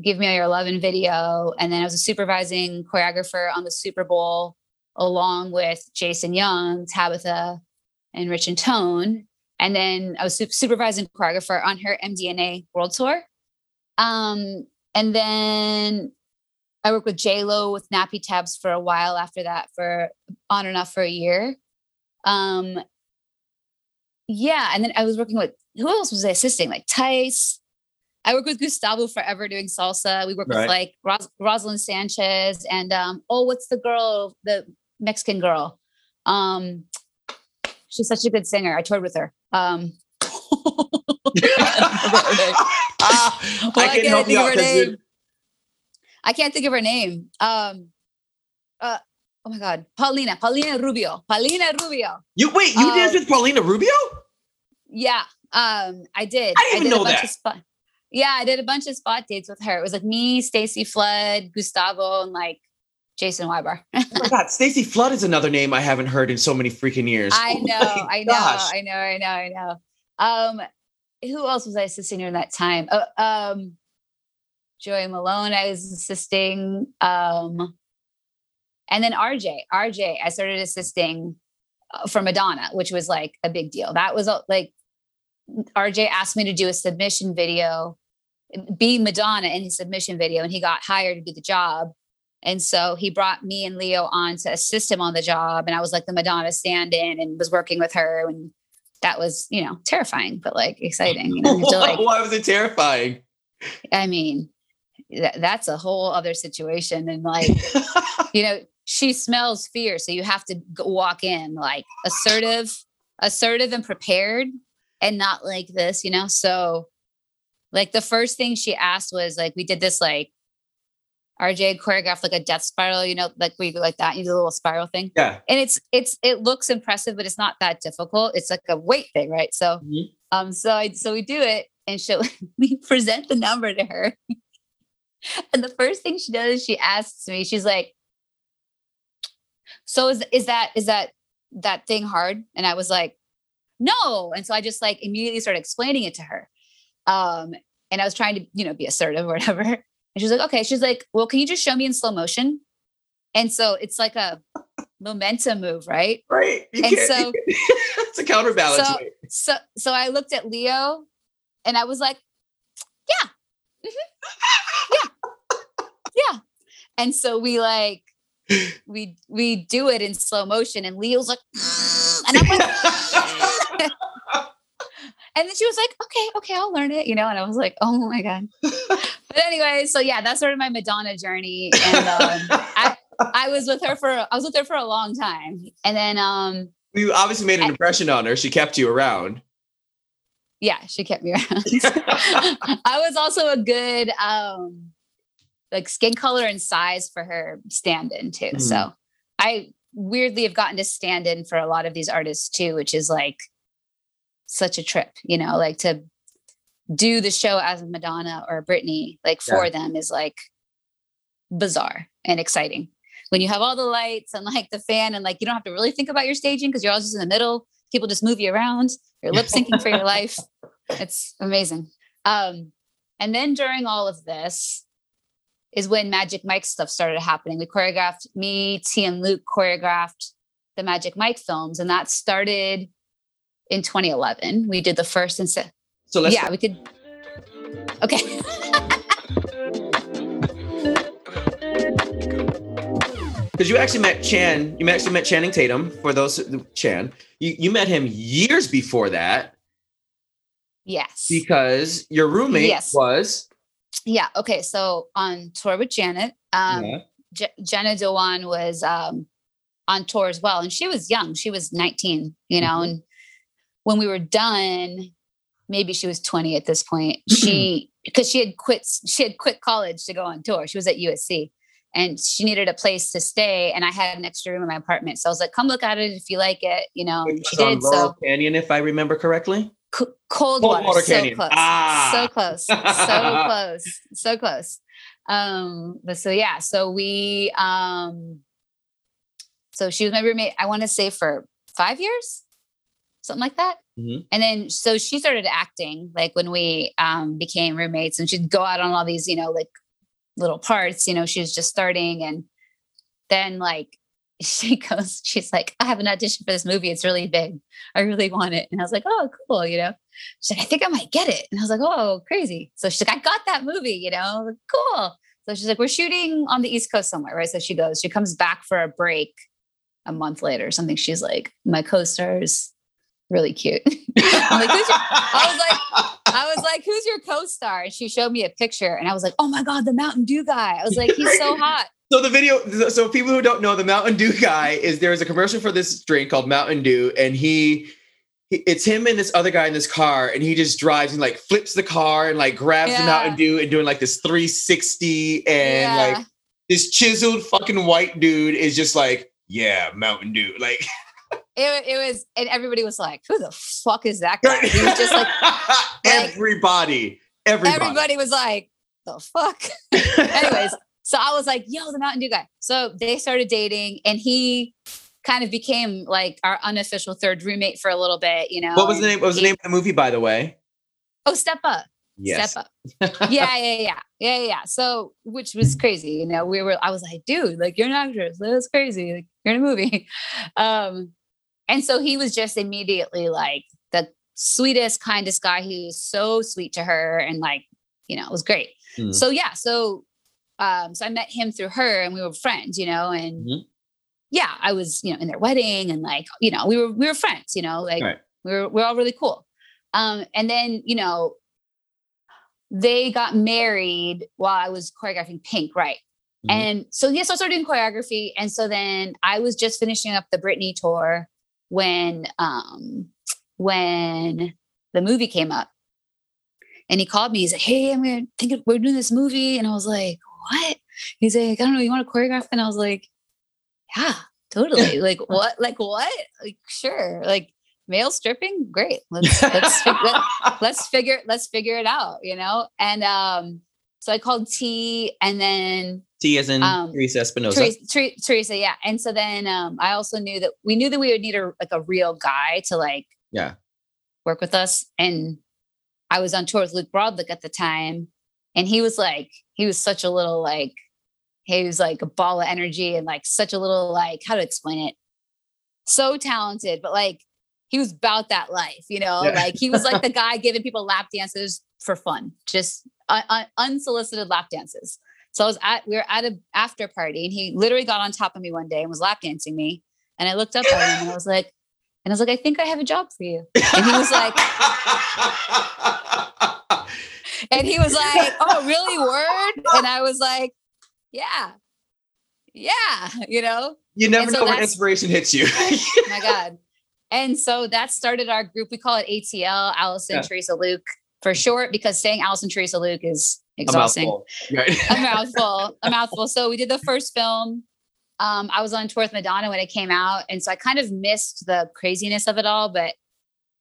Give Me Your Lovin' video. And then I was a supervising choreographer on the Super Bowl, along with Jason Young, Tabitha, and Rich and Tone. And then I was su- supervising choreographer on her M D N A World Tour. Um, and then I worked with J-Lo with Nappy Tabs for a while after that, for on and off for a year. Um, yeah. And then I was working with, who else was I assisting? Like Tice. I worked with Gustavo forever doing salsa. We worked right. with like Ros- Rosalind Sanchez and, um, oh, what's the girl, the Mexican girl. Um, she's such a good singer. I toured with her. Um, I can't help you out because I can't think of her name. Um, uh, oh my God, Paulina, Paulina Rubio, Paulina Rubio. You wait, you um, danced with Paulina Rubio? Yeah, um, I did. I didn't I even did know that. Spot, yeah, I did a bunch of spot dates with her. It was like me, Stacey Flood, Gustavo, and like Jason Weibar. Oh my God, Stacey Flood is another name I haven't heard in so many freaking years. I know, oh I know, gosh. I know, I know, I know. Um, who else was I assisting during that time? Uh, um. Joey Malone, I was assisting. Um, and then R J, R J, I started assisting for Madonna, which was like a big deal. That was like, R J asked me to do a submission video, be Madonna in his submission video, and he got hired to do the job. And so he brought me and Leo on to assist him on the job. And I was like the Madonna stand-in and was working with her. And that was, you know, terrifying, but like exciting. You know, to, like, why was it terrifying? I mean, that's a whole other situation. And like, you know, she smells fear. So you have to go walk in like assertive, assertive and prepared and not like this, you know? So like the first thing she asked was like, we did this, like R J choreographed like a death spiral, you know, like we do like that. You do a little spiral thing. Yeah. And it's, it's, it looks impressive, but it's not that difficult. It's like a weight thing. Right. So, mm-hmm. um, so I, so we do it and she'll, we present the number to her. And the first thing she does, she asks me, she's like, so is, is that, is that, that thing hard? And I was like, no. And so I just like immediately started explaining it to her. Um, and I was trying to, you know, be assertive or whatever. And she's like, okay. She's like, well, can you just show me in slow motion? And so it's like a momentum move, right? Right. You and so it's a counterbalance. So, right? so, so I looked at Leo and I was like, yeah. Mm-hmm. Yeah. Yeah. And so we like, we, we do it in slow motion and Leo's like, and I'm like, and then she was like, okay, okay, I'll learn it, you know? And I was like, oh my God. But anyway, so yeah, that's sort of my Madonna journey. And um, I, I was with her for, I was with her for a long time. And then, um, you obviously made an I, impression on her. She kept you around. Yeah, she kept me around. I was also a good um, like skin color and size for her stand-in too. Mm. So I weirdly have gotten to stand in for a lot of these artists too, which is like such a trip, you know, like to do the show as Madonna or Britney, like for yeah. them is like bizarre and exciting. When you have all the lights and like the fan and like, you don't have to really think about your staging because you're all just in the middle. People just move you around. You're lip syncing for your life. It's amazing. Um, and then during all of this is when Magic Mike stuff started happening. We choreographed, me, T and Luke choreographed the Magic Mike films. And that started in twenty eleven. We did the first and se- so let's yeah, start. we could. Okay. Because you actually met Chan, you actually met Channing Tatum. For those Chan, you, you met him years before that. Yes. Because your roommate yes. was. Yeah. Okay. So on tour with Janet, um, yeah. J- Jenna Dewan was um, on tour as well, and she was young. She was nineteen. You know, mm-hmm. and when we were done, maybe she was twenty at this point. She because she had quit. She had quit college to go on tour. She was at U S C. And she needed a place to stay. And I had an extra room in my apartment. So I was like, come look at it if you like it. You know, and she did. So Canyon, if I remember correctly. C- cold, cold water. water so, close. Ah. so close. So close. So close. So close. Um, but so, yeah. So we, um, So she was my roommate, I want to say for five years, something like that. Mm-hmm. And then, so she started acting like when we um, became roommates, and she'd go out on all these, you know, like little parts, you know, she was just starting. And then like, she goes, she's like, I have an audition for this movie. It's really big. I really want it. And I was like, oh, cool. You know, she's like, I think I might get it. And I was like, oh, crazy. So she's like, I got that movie, you know, like, cool. So she's like, we're shooting on the East Coast somewhere. Right. So she goes, she comes back for a break a month later or something. She's like, my co-star's really cute. I'm like, who's your? I was like, I was like, who's your co-star? And she showed me a picture and I was like, oh my God, the Mountain Dew guy. I was like, he's so hot. So the video, so people who don't know, the Mountain Dew guy is, there is a commercial for this drink called Mountain Dew, and he, it's him and this other guy in this car, and he just drives and like flips the car and like grabs yeah. the Mountain Dew and doing like this three sixty, and yeah. like this chiseled fucking white dude is just like, yeah, Mountain Dew. Like it, it was, and everybody was like, who the fuck is that guy? He was just like, everybody, everybody, everybody was like, the fuck. Anyways. So I was like, yo, the Mountain Dew guy. So they started dating, and he kind of became like our unofficial third roommate for a little bit, you know. What was the name? What was the name of the movie, by the way? Oh, Step Up. Yes. Step Up. yeah, yeah, yeah. Yeah, yeah. So, which was crazy. You know, we were, I was like, dude, like you're an actress. That's crazy. Like, you're in a movie. Um, and so he was just immediately like the sweetest, kindest guy. He was so sweet to her, and like, you know, it was great. Mm. So yeah, so Um, so I met him through her, and we were friends, you know, and mm-hmm. yeah, I was, you know, in their wedding, and like, you know, we were, we were friends, you know, like right. we were, we we're all really cool. Um, and then, you know, they got married while I was choreographing Pink. Right. Mm-hmm. And so, yes, yeah, so I started doing choreography. And so then I was just finishing up the Britney tour when, um, when the movie came up, and he called me, he's like, hey, I'm going to think we're doing this movie. And I was like, what? He's like, I don't know, you want to choreograph? And I was like, yeah, totally. Like what? Like what? Like sure. Like male stripping? Great. Let's let's let, let's figure let's figure it out, you know? And um, so I called T, and then T as in um, Teresa Espinoza. Teresa, Ter- Teresa, yeah. And so then um, I also knew that we knew that we would need a like a real guy to like yeah work with us. And I was on tour with Luke Brodlick at the time, and he was like, he was such a little, like, he was like a ball of energy, and like such a little, like, how to explain it? So talented, but like, he was about that life, you know, yeah. like he was like the guy giving people lap dances for fun, just un- un- unsolicited lap dances. So I was at, we were at a after party, and he literally got on top of me one day and was lap dancing me. And I looked up at him and I was like, and I was like, I think I have a job for you. And he was like, and he was like, oh, really? Word? And I was like, yeah, yeah, you know? You never so know when inspiration hits you. Oh my God. And so that started our group. We call it A T L, Allison, yeah. Teresa, Luke, for short, because saying Allison, Teresa, Luke is exhausting. A mouthful. Right? a mouthful. A mouthful. So we did the first film. Um, I was on tour with Madonna when it came out. And so I kind of missed the craziness of it all. But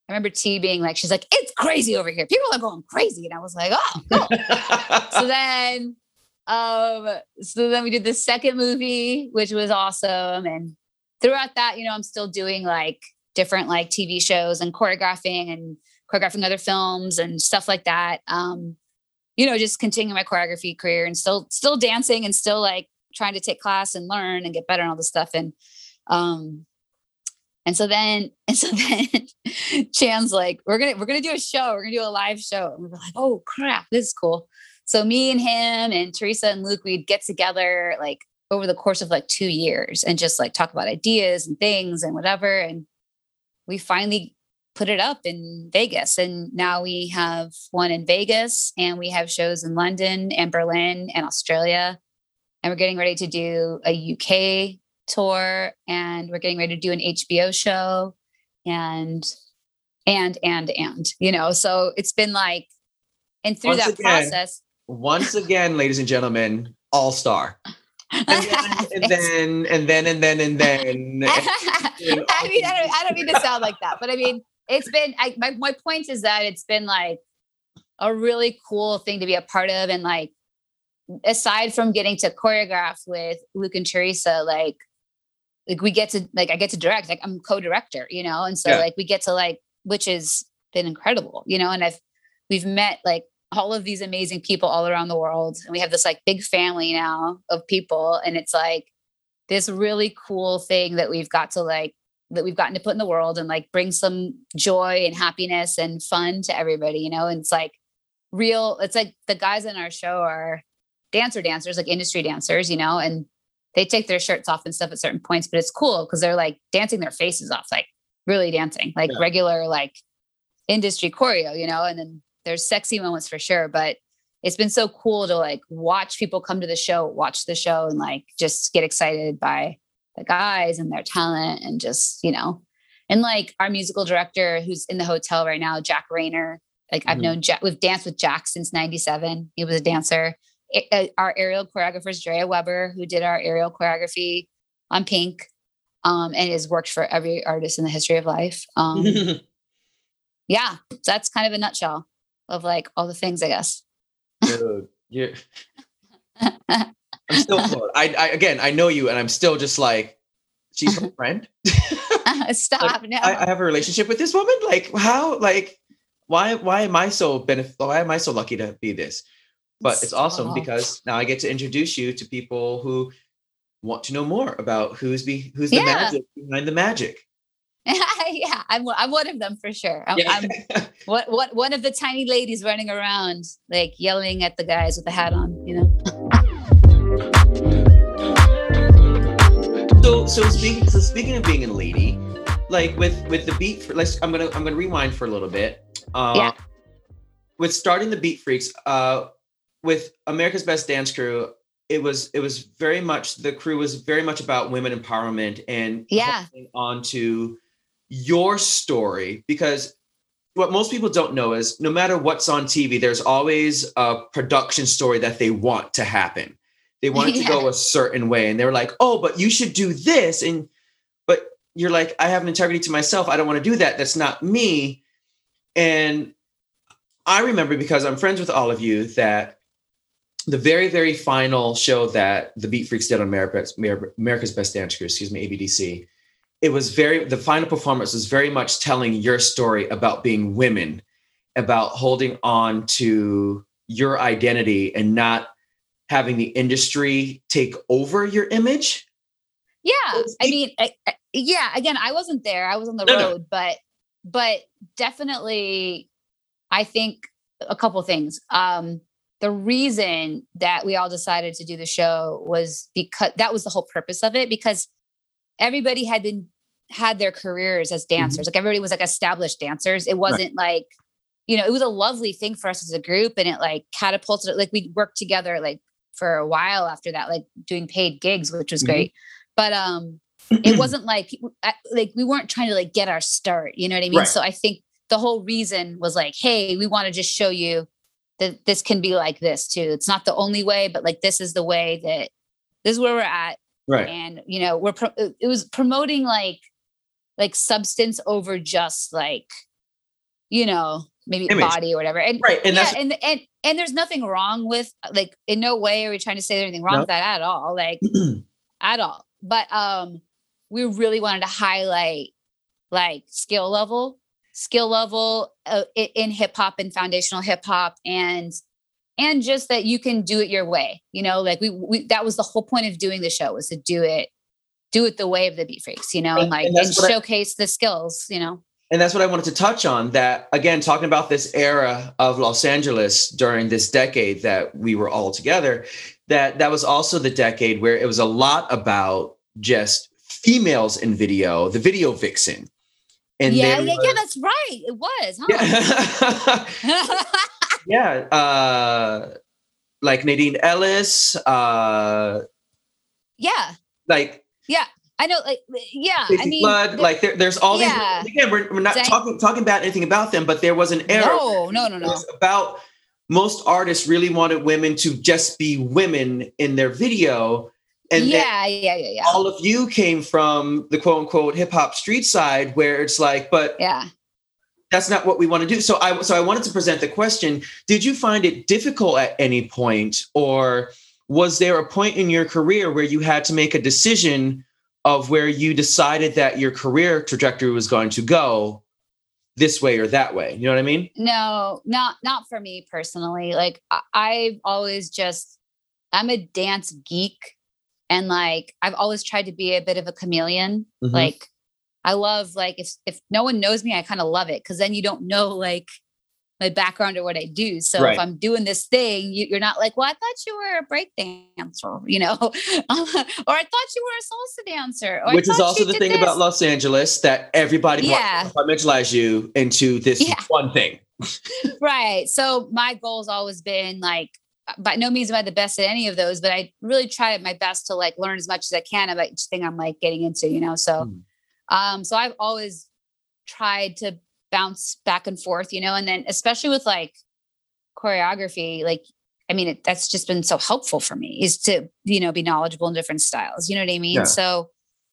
I remember T being like, she's like, it's crazy over here. People are going crazy. And I was like, oh, cool. so then, um, so then we did the second movie, which was awesome. And throughout that, you know, I'm still doing like different like T V shows and choreographing and choreographing other films and stuff like that. Um, you know, just continuing my choreography career and still, still dancing and still like, trying to take class and learn and get better and all this stuff. And, um, and so then, and so then Chan's like, we're going to, we're going to do a show. We're going to do a live show. And we were like, oh crap, this is cool. So me and him and Teresa and Luke, we'd get together like over the course of like two years and just like talk about ideas and things and whatever. And we finally put it up in Vegas. And now we have one in Vegas, and we have shows in London and Berlin and Australia. And we're getting ready to do a U K tour, and we're getting ready to do an H B O show, and, and, and, and, you know, so it's been like, and through once that again, process. Once again, ladies and gentlemen, all-star. And then, and then, and then, and then, and then. And then I mean, I don't, I don't mean to sound like that, but I mean, it's been, I, my, my point is that it's been like a really cool thing to be a part of. And like, aside from getting to choreograph with Luke and Teresa, like like we get to like, I get to direct, like I'm co-director, you know? And so yeah. like we get to like, which has been incredible, you know? And I've, we've met like all of these amazing people all around the world. And we have this like big family now of people. And it's like this really cool thing that we've got to like, that we've gotten to put in the world and like bring some joy and happiness and fun to everybody, you know? And it's like real, it's like the guys in our show are dancer dancers, like industry dancers, you know, and they take their shirts off and stuff at certain points, but it's cool because they're like dancing their faces off, like really dancing, like yeah. regular, like industry choreo, you know, and then there's sexy moments for sure. But it's been so cool to like watch people come to the show, watch the show and like just get excited by the guys and their talent and just, you know, and like our musical director who's in the hotel right now, Jack Rayner, like mm-hmm. I've known Jack, we've danced with Jack since ninety-seven. He was a dancer. It, our aerial choreographers, Drea Weber, who did our aerial choreography on Pink, um, and has worked for every artist in the history of life. Um, yeah, so that's kind of a nutshell of like all the things, I guess. Dude, you I'm still floored. I, I again, I know you, and I'm still just like, she's her friend. Stop! Like, no, I, I have a relationship with this woman. Like how? Like why? Why am I so benef- Why am I so lucky to be this? But it's awesome because now I get to introduce you to people who want to know more about who's be who's the yeah. magic behind the magic. yeah, I'm I'm one of them for sure. I'm, yeah. I'm what what one of the tiny ladies running around like yelling at the guys with the hat on, you know. so so speaking so speaking of being a lady, like with with the beat, for, let's I'm gonna I'm gonna rewind for a little bit. Um, yeah. With starting the Beat Freaks, uh. with America's Best Dance Crew, it was it was very much the crew was very much about women empowerment and yeah. holding on to your story, because what most people don't know is no matter what's on T V, there's always a production story that they want to happen. They want it yeah. to go a certain way, and they were like, "Oh, but you should do this," and but you're like, "I have an integrity to myself. I don't want to do that. That's not me." And I remember because I'm friends with all of you that. The very, very final show that the Beat Freaks did on America's, America's Best Dance Crew, excuse me, A B D C, it was very, the final performance was very much telling your story about being women, about holding on to your identity and not having the industry take over your image. Yeah. I mean, I, I, yeah, again, I wasn't there. I was on the no, road, no. but, but definitely, I think a couple things. Um, The reason that we all decided to do the show was because that was the whole purpose of it, because everybody had been had their careers as dancers. Mm-hmm. Like everybody was like established dancers. It wasn't right. like, you know, it was a lovely thing for us as a group, and it like catapulted it. Like we worked together like for a while after that, like doing paid gigs, which was mm-hmm. great. But um, it wasn't like, like we weren't trying to like get our start, you know what I mean? Right. So I think the whole reason was like, hey, we want to just show you that this can be like this too. It's not the only way, but like, this is the way that this is where we're at. Right. And, you know, we're, pro- it was promoting like, like substance over just like, you know, maybe image. Body or whatever. And, right. and, yeah, that's- and, and, and there's nothing wrong with like, in no way are we trying to say there's anything wrong no. with that at all, like at all. But, um, we really wanted to highlight like skill level, skill level uh, in hip hop and foundational hip hop, and, and just that you can do it your way, you know, like we, we, that was the whole point of doing the show, was to do it, do it the way of the Beat Freaks, you know, and, and like, and, and showcase I, the skills, you know? And that's what I wanted to touch on, that again, talking about this era of Los Angeles during this decade that we were all together, that that was also the decade where it was a lot about just females in video, the video vixen. And yeah, yeah, was, yeah, that's right. It was, huh? Yeah. yeah uh, like Nadine Ellis. Uh, yeah. Like. Yeah, I know. Like, yeah, Stacey I mean. Flood, there, like there, there's all yeah. these, again, we're, we're not Dang. talking talking about anything about them, but there was an era. No, no, no, no. It was about most artists really wanted women to just be women in their video. And yeah, yeah, yeah, yeah. all of you came from the quote unquote hip hop street side, where it's like, but yeah, that's not what we want to do. So I, so I wanted to present the question. Did you find it difficult at any point, or was there a point in your career where you had to make a decision of where you decided that your career trajectory was going to go this way or that way. You know what I mean? No, not, not for me personally. Like I, I've always just, I'm a dance geek. And like, I've always tried to be a bit of a chameleon. Mm-hmm. Like I love, like, if, if no one knows me, I kind of love it. Cause then you don't know like my background or what I do. So right. if I'm doing this thing, you, you're not like, well, I thought you were a break dancer, you know, or I thought you were a salsa dancer. Or Which is also the thing this. about Los Angeles, that everybody yeah. compartmentalize you into this yeah. one thing. Right. So my goal's always been like, by no means am I the best at any of those, but I really try my best to like learn as much as I can about each thing I'm like getting into, you know? So, mm. um, so I've always tried to bounce back and forth, you know, and then especially with like choreography, like, I mean, it, that's just been so helpful for me is to, you know, be knowledgeable in different styles. You know what I mean? Yeah. So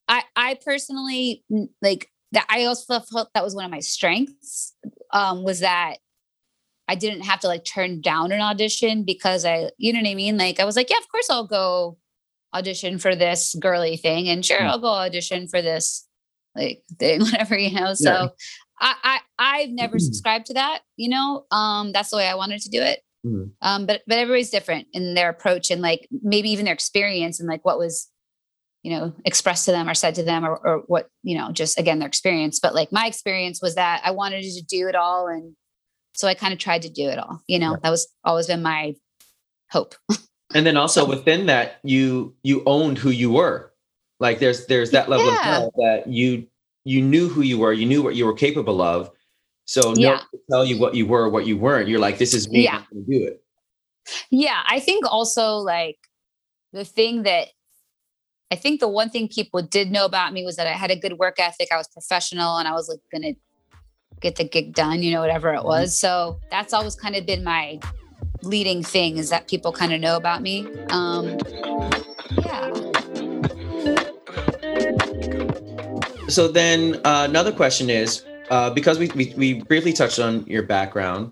I, I personally like that. I also felt that was one of my strengths, um, was that I didn't have to like turn down an audition because I, you know what I mean? Like I was like, yeah, of course I'll go audition for this girly thing. And sure, yeah. I'll go audition for this like thing, whatever, you know? So yeah. I, I, I've never mm-hmm. subscribed to that, you know, um, that's the way I wanted to do it. Mm-hmm. Um, but, but everybody's different in their approach and like maybe even their experience and like what was, you know, expressed to them or said to them or, or what, you know, just again, their experience. But like my experience was that I wanted to do it all. And so I kind of tried to do it all, you know, yeah. that was always been my hope. And then also within that, you, you owned who you were. Like there's, there's that level yeah. of that you, you knew who you were, you knew what you were capable of. So no yeah. one could tell you what you were, what you weren't. You're like, this is me, yeah. I'm going to do it. Yeah. I think also like the thing that I think the one thing people did know about me was that I had a good work ethic. I was professional and I was like going to get the gig done, you know, whatever it was. So that's always kind of been my leading thing is that people kind of know about me. Um, yeah. So then uh, another question is, uh, because we, we we briefly touched on your background,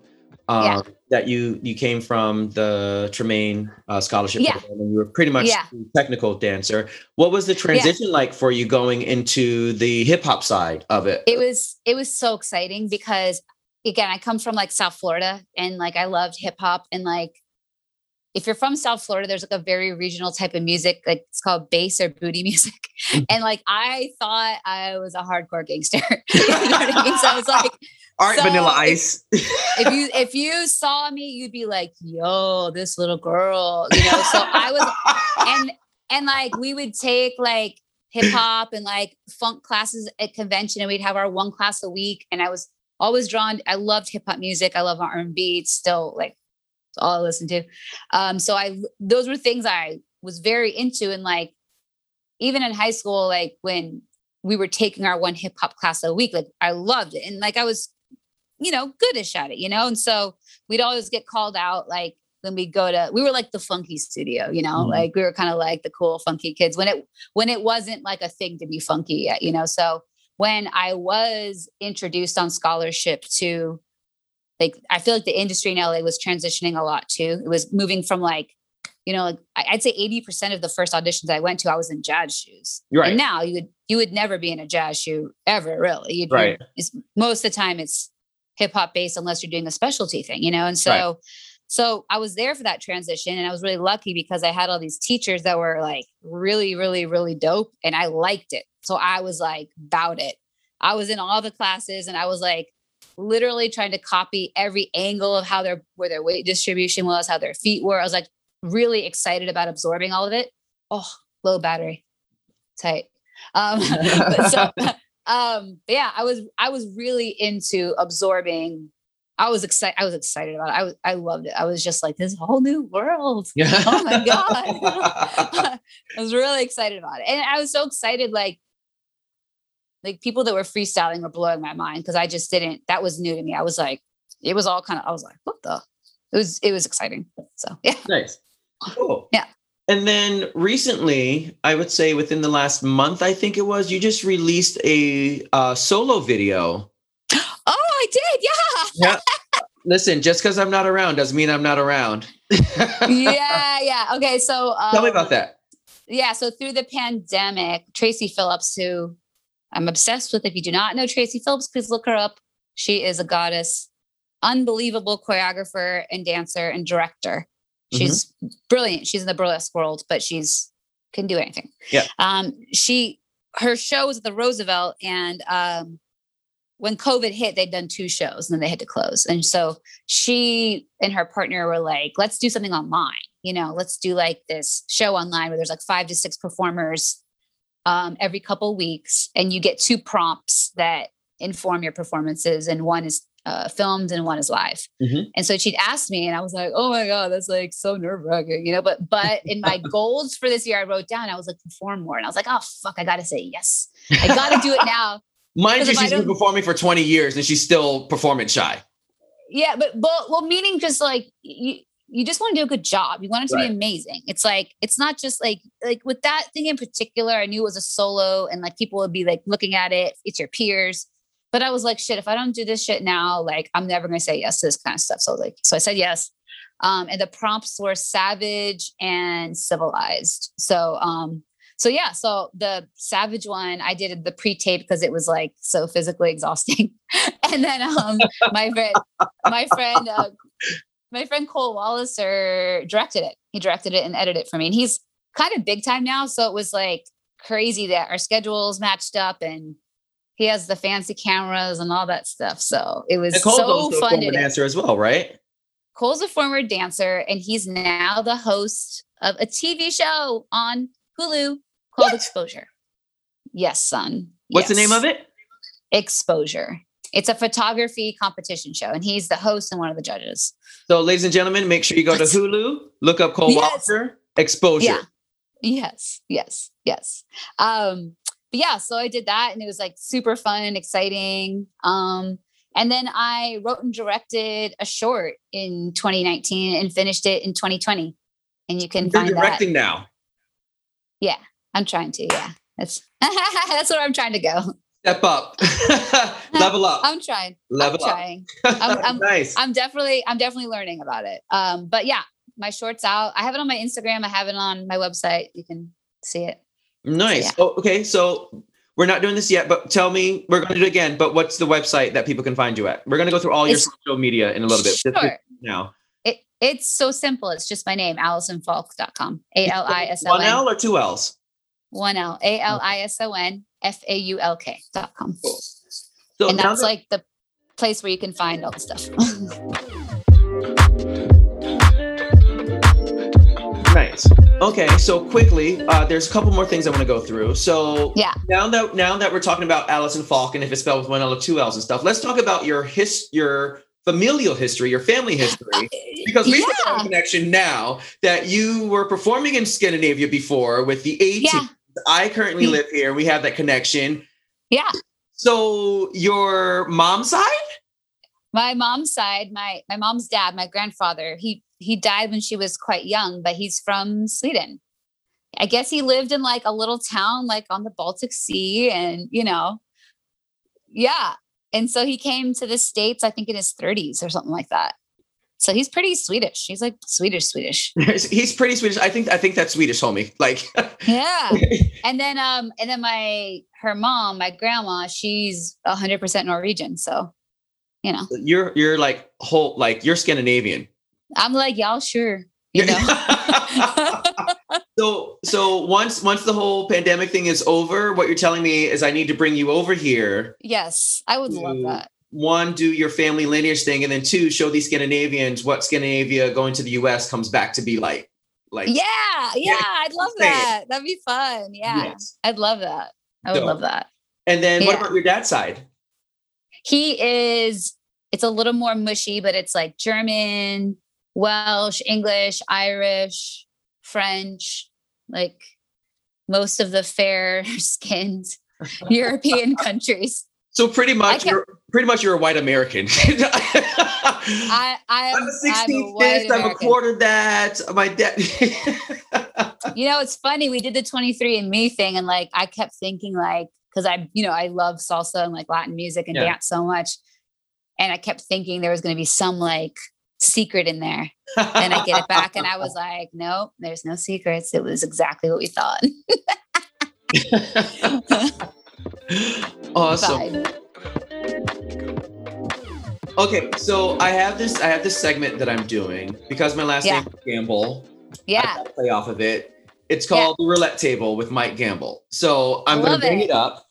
um, yeah. that you you came from the Tremaine uh, scholarship yeah. program and you were pretty much yeah. a technical dancer. What was the transition yeah. like for you going into the hip hop side of it? It was it was so exciting because again, I come from like South Florida and like I loved hip hop and like if you're from South Florida, there's like a very regional type of music. Like it's called bass or booty music. And like, I thought I was a hardcore gangster. You know what I mean? So I was like, Art so Vanilla Ice. If, if you, if you saw me, you'd be like, yo, this little girl, you know? So I was, and, and like, we would take like hip hop and like funk classes at convention and we'd have our one class a week. And I was always drawn. I loved hip hop music. I love R and B. It's still like, all I listened to. Um, so I, those were things I was very into. And like, even in high school, like when we were taking our one hip hop class a week, like I loved it. And like, I was, you know, goodish at it, you know? And so we'd always get called out. Like when we go to, we were like the funky studio, you know, mm-hmm. like we were kind of like the cool funky kids when it, when it wasn't like a thing to be funky yet, you know? So when I was introduced on scholarship to, like, I feel like the industry in L A was transitioning a lot too. It was moving from like, you know, like I'd say eighty percent of the first auditions I went to, I was in jazz shoes. Right. And now you would, you would never be in a jazz shoe ever, really. You'd right. be, it's, most of the time it's hip hop based unless you're doing a specialty thing, you know? And so, right. so I was there for that transition and I was really lucky because I had all these teachers that were like really, really, really dope. And I liked it. So I was like about it. I was in all the classes and I was like, literally trying to copy every angle of how their, where their weight distribution was, how their feet were. I was like really excited about absorbing all of it. Oh, low battery tight. Um, but so, um, but yeah, I was, I was really into absorbing. I was excited. I was excited about it. I was, I loved it. I was just like, this whole new world. Yeah. Oh my God. I was really excited about it. And I was so excited. Like, Like people that were freestyling were blowing my mind because I just didn't, that was new to me. I was like, it was all kind of, I was like, what the? It was, it was exciting. So yeah. Nice. Cool. Yeah. And then recently, I would say within the last month, I think it was, you just released a uh, solo video. Oh, I did. Yeah. yeah. Listen, just because I'm not around doesn't mean I'm not around. yeah. Yeah. Okay. So um, tell me about that. Yeah. So through the pandemic, Tracy Phillips, who I'm obsessed with. If you do not know Tracy Phillips, please look her up. She is a goddess, unbelievable choreographer and dancer and director. She's mm-hmm. brilliant. She's in the burlesque world, but she's can do anything. Yeah. Um, she, her show was at the Roosevelt, and um, when COVID hit, they'd done two shows and then they had to close. And so she and her partner were like, let's do something online. You know, let's do like this show online where there's like five to six performers um, every couple weeks. And you get two prompts that inform your performances. And one is uh, filmed and one is live. Mm-hmm. And so she'd asked me and I was like, oh my God, that's like so nerve wracking, you know, but, but in my goals for this year, I wrote down, I was like, perform more. And I was like, oh fuck, I got to say yes. I got to do it now. Mind you, she's been performing for twenty years and she's still performance shy. Yeah, but, well, well meaning just like, you you just want to do a good job. You want it to right. be amazing. It's like, it's not just like, like with that thing in particular, I knew it was a solo and like people would be like looking at it. It's your peers. But I was like, shit, if I don't do this shit now, like I'm never going to say yes to this kind of stuff. So like, so I said yes. Um, and the prompts were savage and civilized. So, um, So yeah, so the Savage one, I did the pre-tape because it was like so physically exhausting. And then um, my friend, my friend, uh, my friend Cole Walliser directed it. He directed it and edited it for me. And he's kind of big time now, so it was like crazy that our schedules matched up, and he has the fancy cameras and all that stuff. So it was Cole's so fun. Cole's a former dancer as well, right? Cole's a former dancer, and he's now the host of a T V show on Hulu. Called what? Exposure. Yes, son. What's yes. the name of it? Exposure. It's a photography competition show, and he's the host and one of the judges. So, ladies and gentlemen, make sure you go to Hulu, look up Cole yes. Walliser, Exposure. Yeah. Yes, yes, yes. Um, but yeah, so I did that, and it was like super fun and exciting. Um, and then I wrote and directed a short in twenty nineteen and finished it in twenty twenty. And you can You're find directing that. Now. Yeah, I'm trying to. Yeah, that's that's where I'm trying to go. Step up, level up. I'm trying. Level I'm trying. up. I'm, I'm, nice. I'm definitely, I'm definitely learning about it. Um, but yeah, my short's out. I have it on my Instagram. I have it on my website. You can see it. Nice. So, yeah. Oh, okay. So we're not doing this yet, but tell me, we're going to do it again. But what's the website that people can find you at? We're going to go through all it's, your social media in a little bit. Sure. Now. It's so simple. It's just my name, allison falk dot com. A L I S O N. One L or two L's? One L. A L I S O N F A U L K dot com. Cool. So and that's that- like the place where you can find all the stuff. Nice. Okay. So quickly, uh, there's a couple more things I want to go through. So yeah. now that now that we're talking about Allison Falk and if it's spelled with one L or two L's and stuff, let's talk about your his your familial history, your family history, because we yeah. have a connection now that you were performing in Scandinavia before with the eighties. Yeah. I currently live here. We have that connection. Yeah. So your mom's side? My mom's side, my, my mom's dad, my grandfather, he, he died when she was quite young, but he's from Sweden. I guess he lived in like a little town, like on the Baltic Sea and, you know, yeah. And so he came to the States, I think in his thirties or something like that. So he's pretty Swedish. He's like Swedish, Swedish. He's pretty Swedish. I think, I think that's Swedish, homie. Like, yeah. And then, um, and then my, her mom, my grandma, she's a hundred percent Norwegian. So, you know, you're, you're like whole, like you're Scandinavian. I'm like, y'all sure. You know? So, so once, once the whole pandemic thing is over, what you're telling me is I need to bring you over here. Yes. I would to, love that. One, do your family lineage thing. And then two, show these Scandinavians what Scandinavia going to the U S comes back to be like, like, yeah, yeah. yeah I'd love that. It. That'd be fun. Yeah. Yes. I'd love that. I would so, love that. And then yeah. what about your dad's side? He is, it's a little more mushy, but it's like German, Welsh, English, Irish, French, like most of the fair skinned European countries. So pretty much, you're, pretty much you're a white American. I, I am, I'm a sixteenth fifth, I'm a quarter that, my dad. You know, it's funny. We did the twenty-three and me thing. And like, I kept thinking like, cause I, you know, I love salsa and like Latin music and yeah. dance so much. And I kept thinking there was going to be some like secret in there. And I get it back and I was like, nope, there's no secrets. It was exactly what we thought. Awesome. Bye. Okay, so I have this I have this segment that I'm doing because my last yeah. name is Gamble. Yeah. I play off of it. It's called yeah. The Roulette Table with Mike Gamble. So I'm going to bring it, it up.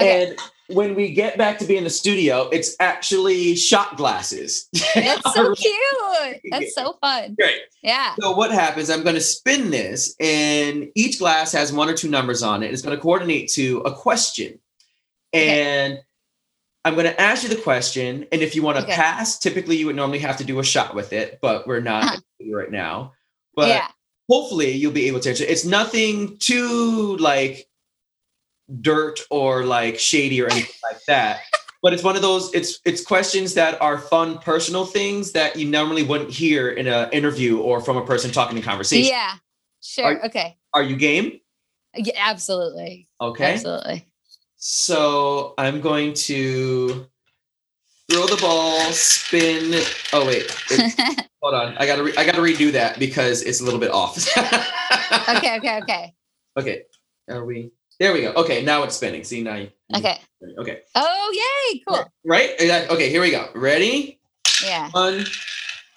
Okay. And when we get back to be in the studio, it's actually shot glasses. That's so cute. That's so fun. Great. Yeah. So what happens, I'm going to spin this and each glass has one or two numbers on it. It's going to coordinate to a question. And okay. I'm going to ask you the question, and if you want to okay. pass, typically you would normally have to do a shot with it, but we're not uh-huh. right now. But yeah. hopefully you'll be able to answer. It's nothing too like dirt or like shady or anything like that. But it's one of those. It's it's questions that are fun, personal things that you normally wouldn't hear in an interview or from a person talking in conversation. Yeah, sure. Are, okay. Are you game? Yeah, absolutely. Okay. Absolutely. So I'm going to throw the ball, spin. Oh wait, hold on. I gotta, re- I gotta redo that because it's a little bit off. okay, okay, okay. Okay, are we? There we go. Okay, now it's spinning. See now. You, okay. Okay. Oh yay! Cool. Right? Okay. Here we go. Ready? Yeah. One,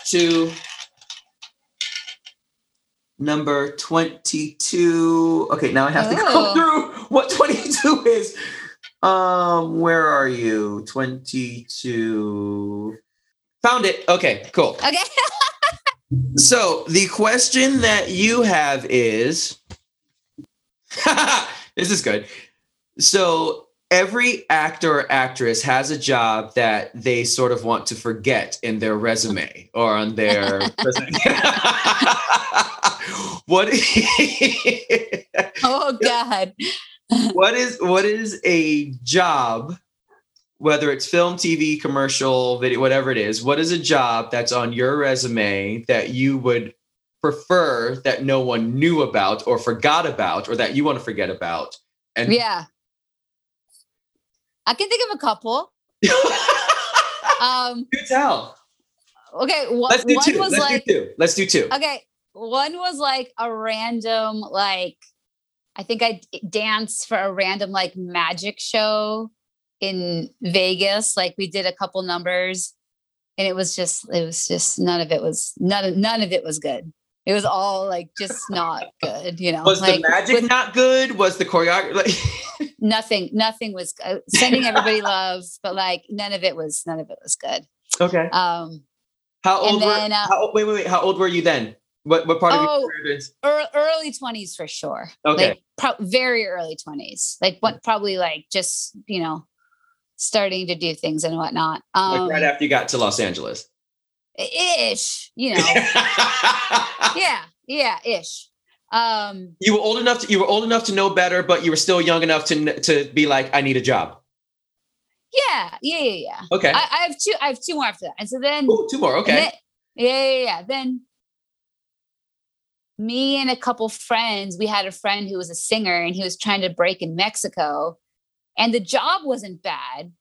two. Number twenty-two. Okay, now I have Ooh. to go through what twenty-two is. Um, where are you? twenty-two. Found it. Okay, cool. Okay. So the question that you have is, this is good. So every actor or actress has a job that they sort of want to forget in their resume or on their resume. What? Oh God! What is what is a job? Whether it's film, T V, commercial, video, whatever it is, what is a job that's on your resume that you would prefer that no one knew about or forgot about, or that you want to forget about? And yeah, I can think of a couple. um, you tell. Okay, wh- let's do one two. Was let's like, do two. Let's do two. Okay. One was like a random, like, I think I danced for a random, like, magic show in Vegas. Like we did a couple numbers and it was just, it was just, none of it was, none of, none of it was good. It was all like, just not good, you know? Was like, the magic with, not good? Was the choreography? Like- nothing, nothing was uh, sending everybody love, but like none of it was, none of it was good. Okay. Um, how old were, then, uh, how, wait, wait, wait, how old were you then? What what part oh, of your is early twenties for sure? Okay, like, pro- very early twenties, like what probably like just you know starting to do things and whatnot. Um, like right after you got to Los Angeles, ish, you know. yeah, yeah, ish. Um, you were old enough. To, you were old enough to know better, but you were still young enough to to be like, I need a job. Yeah, yeah, yeah, yeah. Okay, I, I have two. I have two more after that, and so then Ooh, two more. Okay, then, yeah, yeah, yeah. Then. Me and a couple friends, we had a friend who was a singer and he was trying to break in Mexico and the job wasn't bad,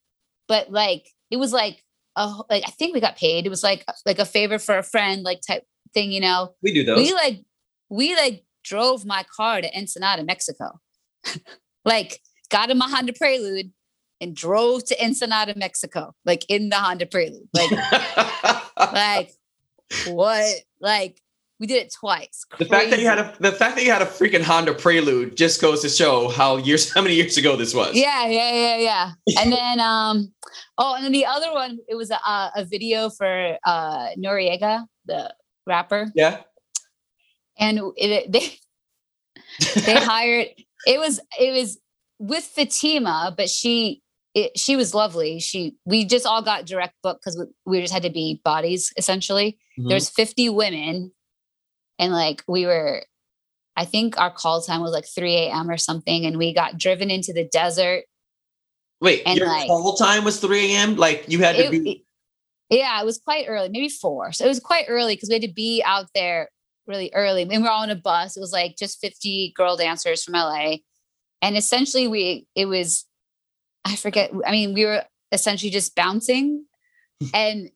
but like, it was like, a, like I think we got paid. It was like, like a favor for a friend, like type thing, you know, we do those. We like, we like drove my car to Ensenada, Mexico, like got in my Honda Prelude and drove to Ensenada, Mexico, like in the Honda Prelude, like, like what, like, we did it twice. Crazy. The fact that you had a the fact that you had a freaking Honda Prelude just goes to show how years how many years ago this was. Yeah, yeah, yeah, yeah. And then um, oh, and then the other one, it was a a video for uh, Noriega, the rapper. Yeah. And it, they they hired it was it was with Fatima, but she it, she was lovely. She we just all got direct book because we, we just had to be bodies essentially. Mm-hmm. There's fifty women. And like we were, I think our call time was like three a.m. or something. And we got driven into the desert. Wait, and your like, call time was three a.m.? Like you had it, to be? Yeah, it was quite early, maybe four. So it was quite early because we had to be out there really early. And we were all on a bus. It was like just fifty girl dancers from L A. And essentially we, it was, I forget. I mean, we were essentially just bouncing and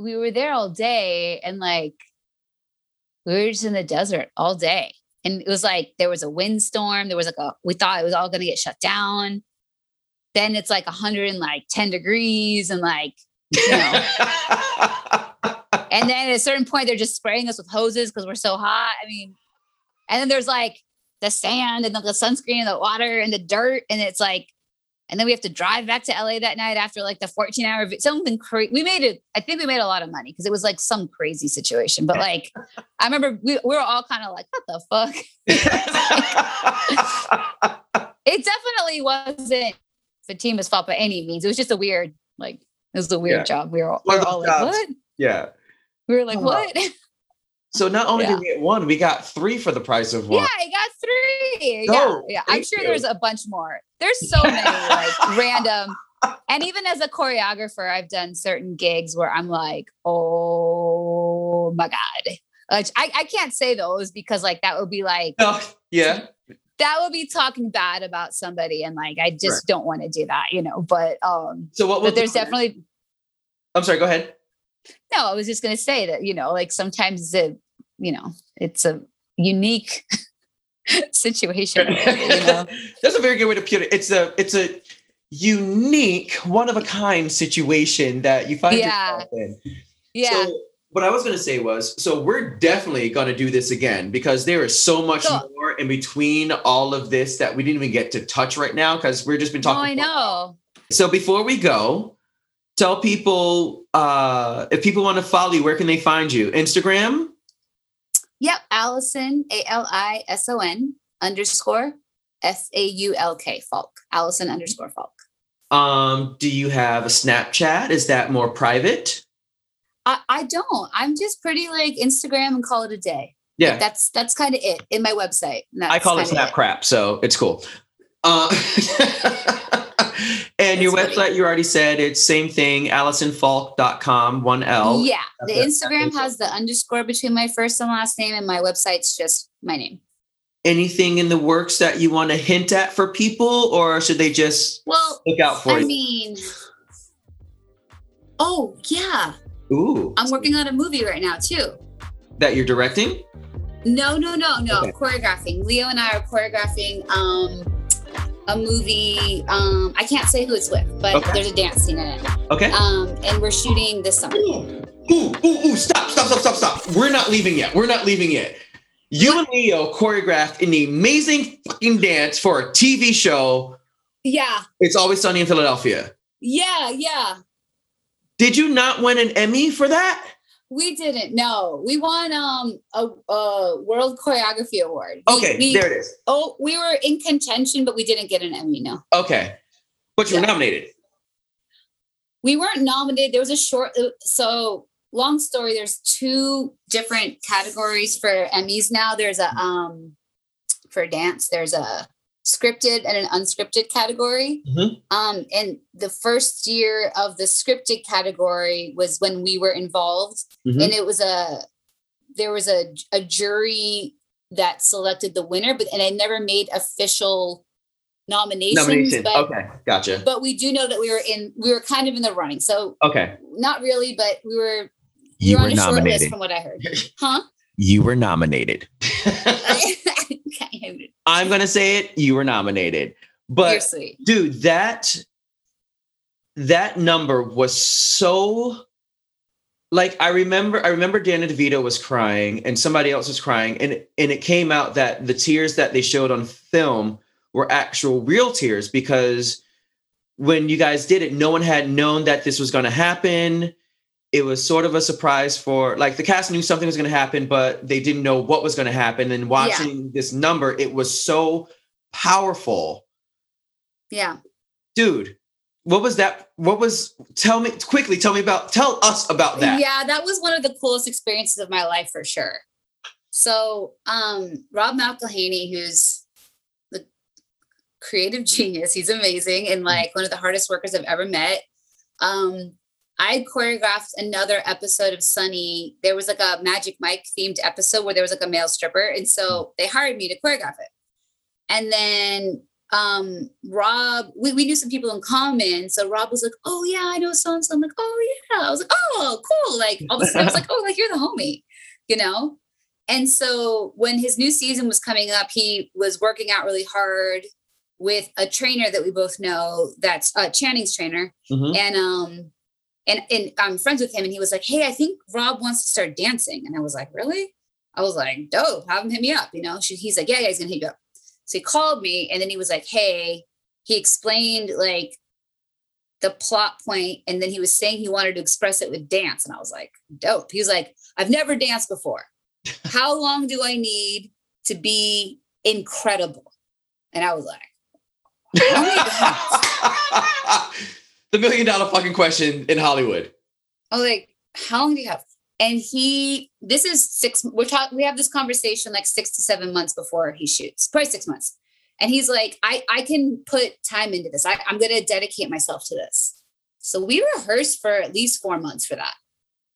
we were there all day, and like we were just in the desert all day. And it was like, there was a windstorm. There was like a, we thought it was all going to get shut down. Then it's like one hundred ten degrees. And like, you know, and then at a certain point, they're just spraying us with hoses because we're so hot. I mean, and then there's like the sand and the, the sunscreen and the water and the dirt. And it's like, and then we have to drive back to L A that night after like the fourteen hour, something crazy. We made it. I think we made a lot of money because it was like some crazy situation. But like, I remember we, we were all kind of like, what the fuck? Like, it definitely wasn't Fatima's fault by any means. It was just a weird, like, it was a weird yeah. job. We were, we were all jobs. like, what? Yeah. We were like, oh, what? So not only yeah. did we get one, we got three for the price of one. Yeah, I got three. No, yeah, yeah. I'm sure you. there's a bunch more. There's so many like random. And even as a choreographer, I've done certain gigs where I'm like, oh my God. Like, I, I can't say those because like that would be like, oh, yeah, that would be talking bad about somebody. And like, I just right. don't want to do that, you know, but, um, so what was but there's the definitely, I'm sorry, go ahead. No, I was just going to say that, you know, like sometimes, the, you know, it's a unique situation. You know? That's a very good way to put it. It's a, it's a unique, one of a kind situation that you find yeah. yourself in. Yeah. So what I was going to say was, so we're definitely going to do this again because there is so much so, more in between all of this that we didn't even get to touch right now because we've just been talking. Oh, I know. So before we go, tell people, uh, if people want to follow you, where can they find you? Instagram? Yep. Allison, A L I S O N underscore F A U L K, Falk. Allison underscore Falk. Um, do you have a Snapchat? Is that more private? I, I don't. I'm just pretty like Instagram and call it a day. Yeah. Like that's that's kind of it in my website. I call it Snap Crap, so it's cool. Uh And your it's website, funny. You already said it's same thing, allison falk dot com, one L. Yeah. The Instagram has the underscore between my first and last name, and my website's just my name. Anything in the works that you want to hint at for people, or should they just well, look out for it? I you? mean, oh, yeah. Ooh. I'm working on a movie right now, too. That you're directing? No, no, no, no. Okay. Choreographing. Leo and I are choreographing. Um, a movie, um, I can't say who it's with, but okay. there's a dance scene in it. Okay. Um, and we're shooting this summer. Ooh, ooh, ooh, ooh, stop, stop, stop, stop, stop. We're not leaving yet. We're not leaving yet. You what? and Leo choreographed an amazing fucking dance for a T V show. Yeah. It's Always Sunny in Philadelphia. Yeah, yeah. Did you not win an Emmy for that? We didn't. No, we won um, a, a World Choreography Award. We, okay, we, there it is. Oh, we were in contention, but we didn't get an Emmy. No. Okay, but you yeah. were nominated. We weren't nominated. There was a short. So long story. There's two different categories for Emmys now. There's a um, for dance. There's a scripted and an unscripted category. Mm-hmm. Um, and the first year of the scripted category was when we were involved. Mm-hmm. And it was a, there was a, a jury that selected the winner, but, and I never made official nominations. Nomination. But, okay. Gotcha. But we do know that we were in, we were kind of in the running. So okay. not really, but we were, we you were on were a short list from what I heard. Huh? You were nominated. I'm going to say it. You were nominated, but dude, that, that number was so like, I remember, I remember Danny DeVito was crying and somebody else was crying. And, and it came out that the tears that they showed on film were actual real tears, because when you guys did it, no one had known that this was going to happen. It was sort of a surprise for, like, the cast knew something was going to happen, but they didn't know what was going to happen. And watching yeah. this number, it was so powerful. Yeah. Dude, what was that? What was, tell me quickly, tell me about, tell us about that. Yeah, that was one of the coolest experiences of my life for sure. So um, Rob McElhaney, who's the creative genius, he's amazing. And like one of the hardest workers I've ever met. Um, I choreographed another episode of Sunny. There was like a Magic Mike themed episode where there was like a male stripper. And so they hired me to choreograph it. And then um, Rob, we, we knew some people in common. So Rob was like, oh yeah, I know so-and-so. I'm like, oh yeah. I was like, oh, cool. Like all of a sudden I was like, oh, like you're the homie, you know? And so when his new season was coming up, he was working out really hard with a trainer that we both know, that's uh, Channing's trainer. Mm-hmm. And, um, and, and I'm friends with him. And he was like, hey, I think Rob wants to start dancing. And I was like, really? I was like, dope. Have him hit me up. You know, she, he's like, yeah, yeah, he's gonna hit you up. So he called me and then he was like, hey, he explained like the plot point. And then he was saying he wanted to express it with dance. And I was like, dope. He was like, I've never danced before. How long do I need to be incredible? And I was like, oh the million dollar fucking question in Hollywood. I was like, how long do you have? And he, this is six, we're talking, we have this conversation like six to seven months before he shoots, probably six months. And he's like, I, I can put time into this. I, I'm going to dedicate myself to this. So we rehearsed for at least four months for that.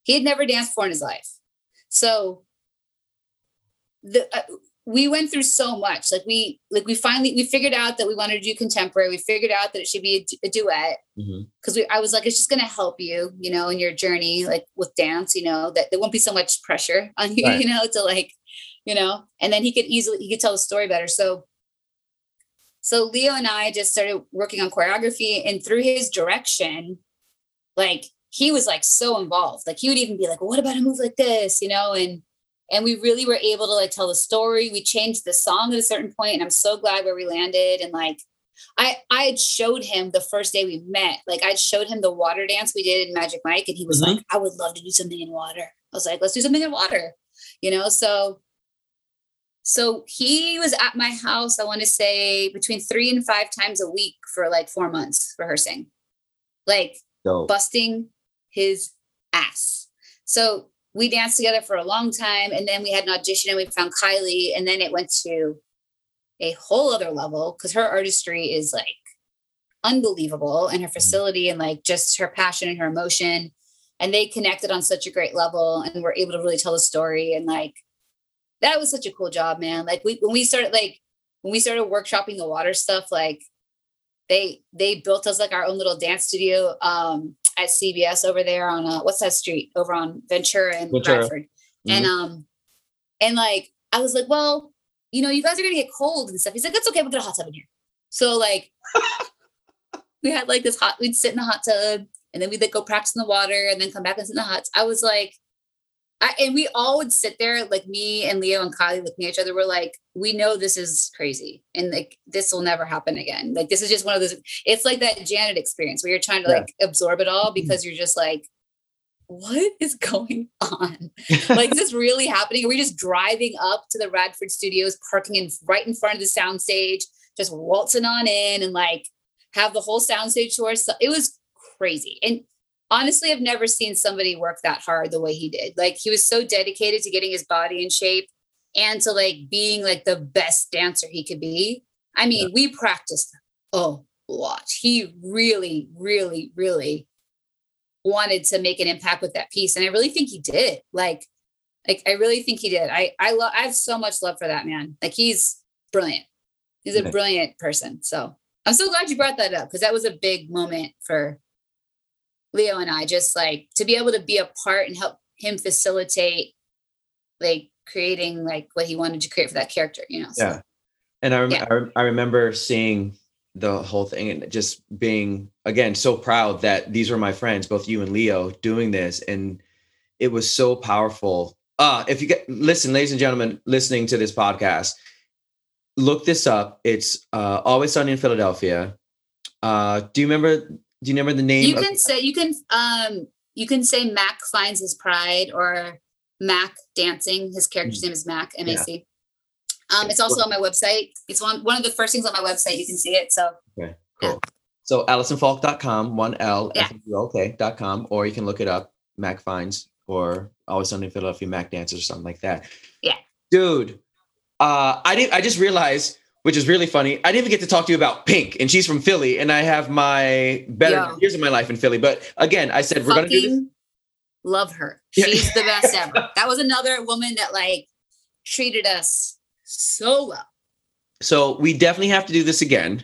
He had never danced before in his life. So the, uh, we went through so much. Like we, like we finally, we figured out that we wanted to do contemporary. We figured out that it should be a, du- a duet. Mm-hmm. Cause we, I was like, it's just going to help you, you know, in your journey, like with dance, you know, that there won't be so much pressure on you, right. you know, to like, you know, and then he could easily, he could tell the story better. So, so Leo and I just started working on choreography, and through his direction, like he was like so involved, like he would even be like, well, what about a move like this, you know? And, and we really were able to like tell the story. We changed the song at a certain point, and I'm so glad where we landed. And like, I, I had showed him the first day we met, like I showed him the water dance we did in Magic Mike. And he was mm-hmm. like, I would love to do something in water. I was like, let's do something in water, you know? So, so he was at my house, I want to say between three and five times a week for like four months rehearsing, like Dope. busting his ass. So we danced together for a long time. And then we had an audition and we found Kylie, and then it went to a whole other level because her artistry is like unbelievable, and her facility and like just her passion and her emotion. And they connected on such a great level and were able to really tell the story. And like, that was such a cool job, man. Like we, when we started, like when we started workshopping the water stuff, like they, they built us like our own little dance studio um, at C B S over there on uh, what's that street over on Ventura and Ventura. Bradford. Mm-hmm. And, um, and like, I was like, well, you know, you guys are going to get cold and stuff. He's like, that's okay. We'll get a hot tub in here. So like, we had like this hot, we'd sit in the hot tub, and then we'd like go practice in the water and then come back and sit in the hot tub. I was like, I, and we all would sit there, like me and Leo and Kylie looking at each other. We're like, we know this is crazy. And like, this will never happen again. Like, this is just one of those, it's like that Janet experience where you're trying to yeah. like absorb it all because you're just like, what is going on? Like, is this really happening? Are we just driving up to the Radford studios, parking in right in front of the soundstage, just waltzing on in and like have the whole soundstage tour? So it was crazy. And honestly, I've never seen somebody work that hard the way he did. Like, he was so dedicated to getting his body in shape and to like being like the best dancer he could be. I mean, yeah. we practiced a lot. He really, really, really wanted to make an impact with that piece. And I really think he did. Like, like I really think he did. I, I love, I have so much love for that man. Like, he's brilliant. He's a brilliant person. So I'm so glad you brought that up, because that was a big moment for Leo and I, just like to be able to be a part and help him facilitate like creating like what he wanted to create for that character, you know? So, yeah. And I, rem- yeah. I, re- I remember seeing the whole thing and just being, again, so proud that these were my friends, both you and Leo, doing this. And it was so powerful. Uh, if you get, listen, ladies and gentlemen, listening to this podcast, look this up. It's uh, Always Sunny in Philadelphia. Uh, do you remember... Do you remember the name? You can of- say you can um you can say Mac Finds His Pride, or Mac Dancing. His character's name is Mac, M A C. Yeah. Um, it's also on my website. It's one one of the first things on my website. You can see it. So okay, cool. Yeah. So Allison Falk dot com, one L F U L K dot com, or you can look it up, Mac Finds, or Always Sunny in Philadelphia, Mac Dances, or something like that. Yeah. Dude, uh I didn't I just realized, which is really funny, I didn't even get to talk to you about Pink, and she's from Philly, and I have my better Yo. years of my life in Philly. But again, I said, we're going to do this. Love her. She's the best ever. That was another woman that like treated us so well. So we definitely have to do this again.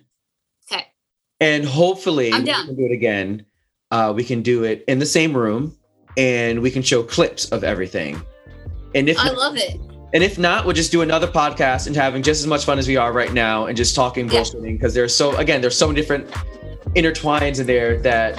Okay. And hopefully we can do it again. Uh, we can do it in the same room and we can show clips of everything. And if I not, love it. And if not, we'll just do another podcast and having just as much fun as we are right now and just talking yeah. bullshitting, because there's so again, there's so many different intertwines in there that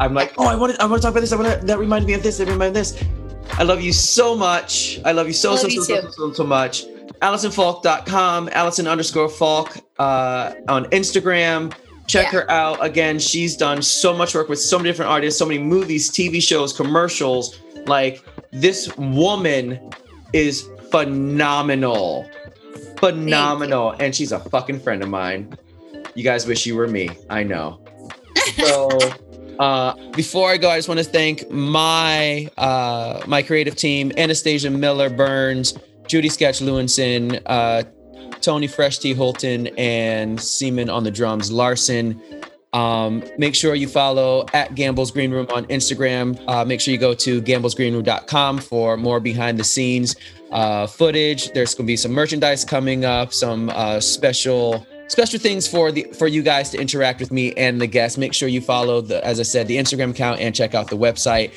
I'm like, oh, I want to I want to talk about this. I want to that reminded me of this. That reminded me of this. I love you so much. I love you so, love so, you so, so, so, so much. Allison Falk dot com, Allison underscore Falk uh, on Instagram. Check yeah. her out. Again, she's done so much work with so many different artists, so many movies, T V shows, commercials. Like, this woman is phenomenal. Phenomenal. And she's a fucking friend of mine. You guys wish you were me. I know. So... Uh, before I go, I just want to thank my uh, my creative team: Anastasia Miller Burns, Judy Sketch Lewinson, uh, Tony Fresh T Holton, and Seaman on the drums Larson. Um, make sure you follow at Gamble's Green Room on Instagram. Uh, make sure you go to gambles green room dot com for more behind the scenes uh, footage. There's going to be some merchandise coming up, some uh, special. Special things for the for you guys to interact with me and the guests. Make sure you follow the, as I said, the Instagram account and check out the website.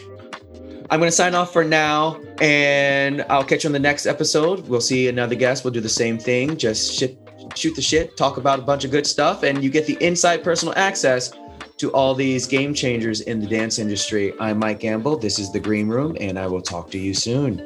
I'm going to sign off for now, and I'll catch you on the next episode. We'll see another guest. We'll do the same thing. Just shit, shoot the shit, talk about a bunch of good stuff, and you get the inside personal access to all these game changers in the dance industry. I'm Mike Gamble. This is The Green Room, and I will talk to you soon.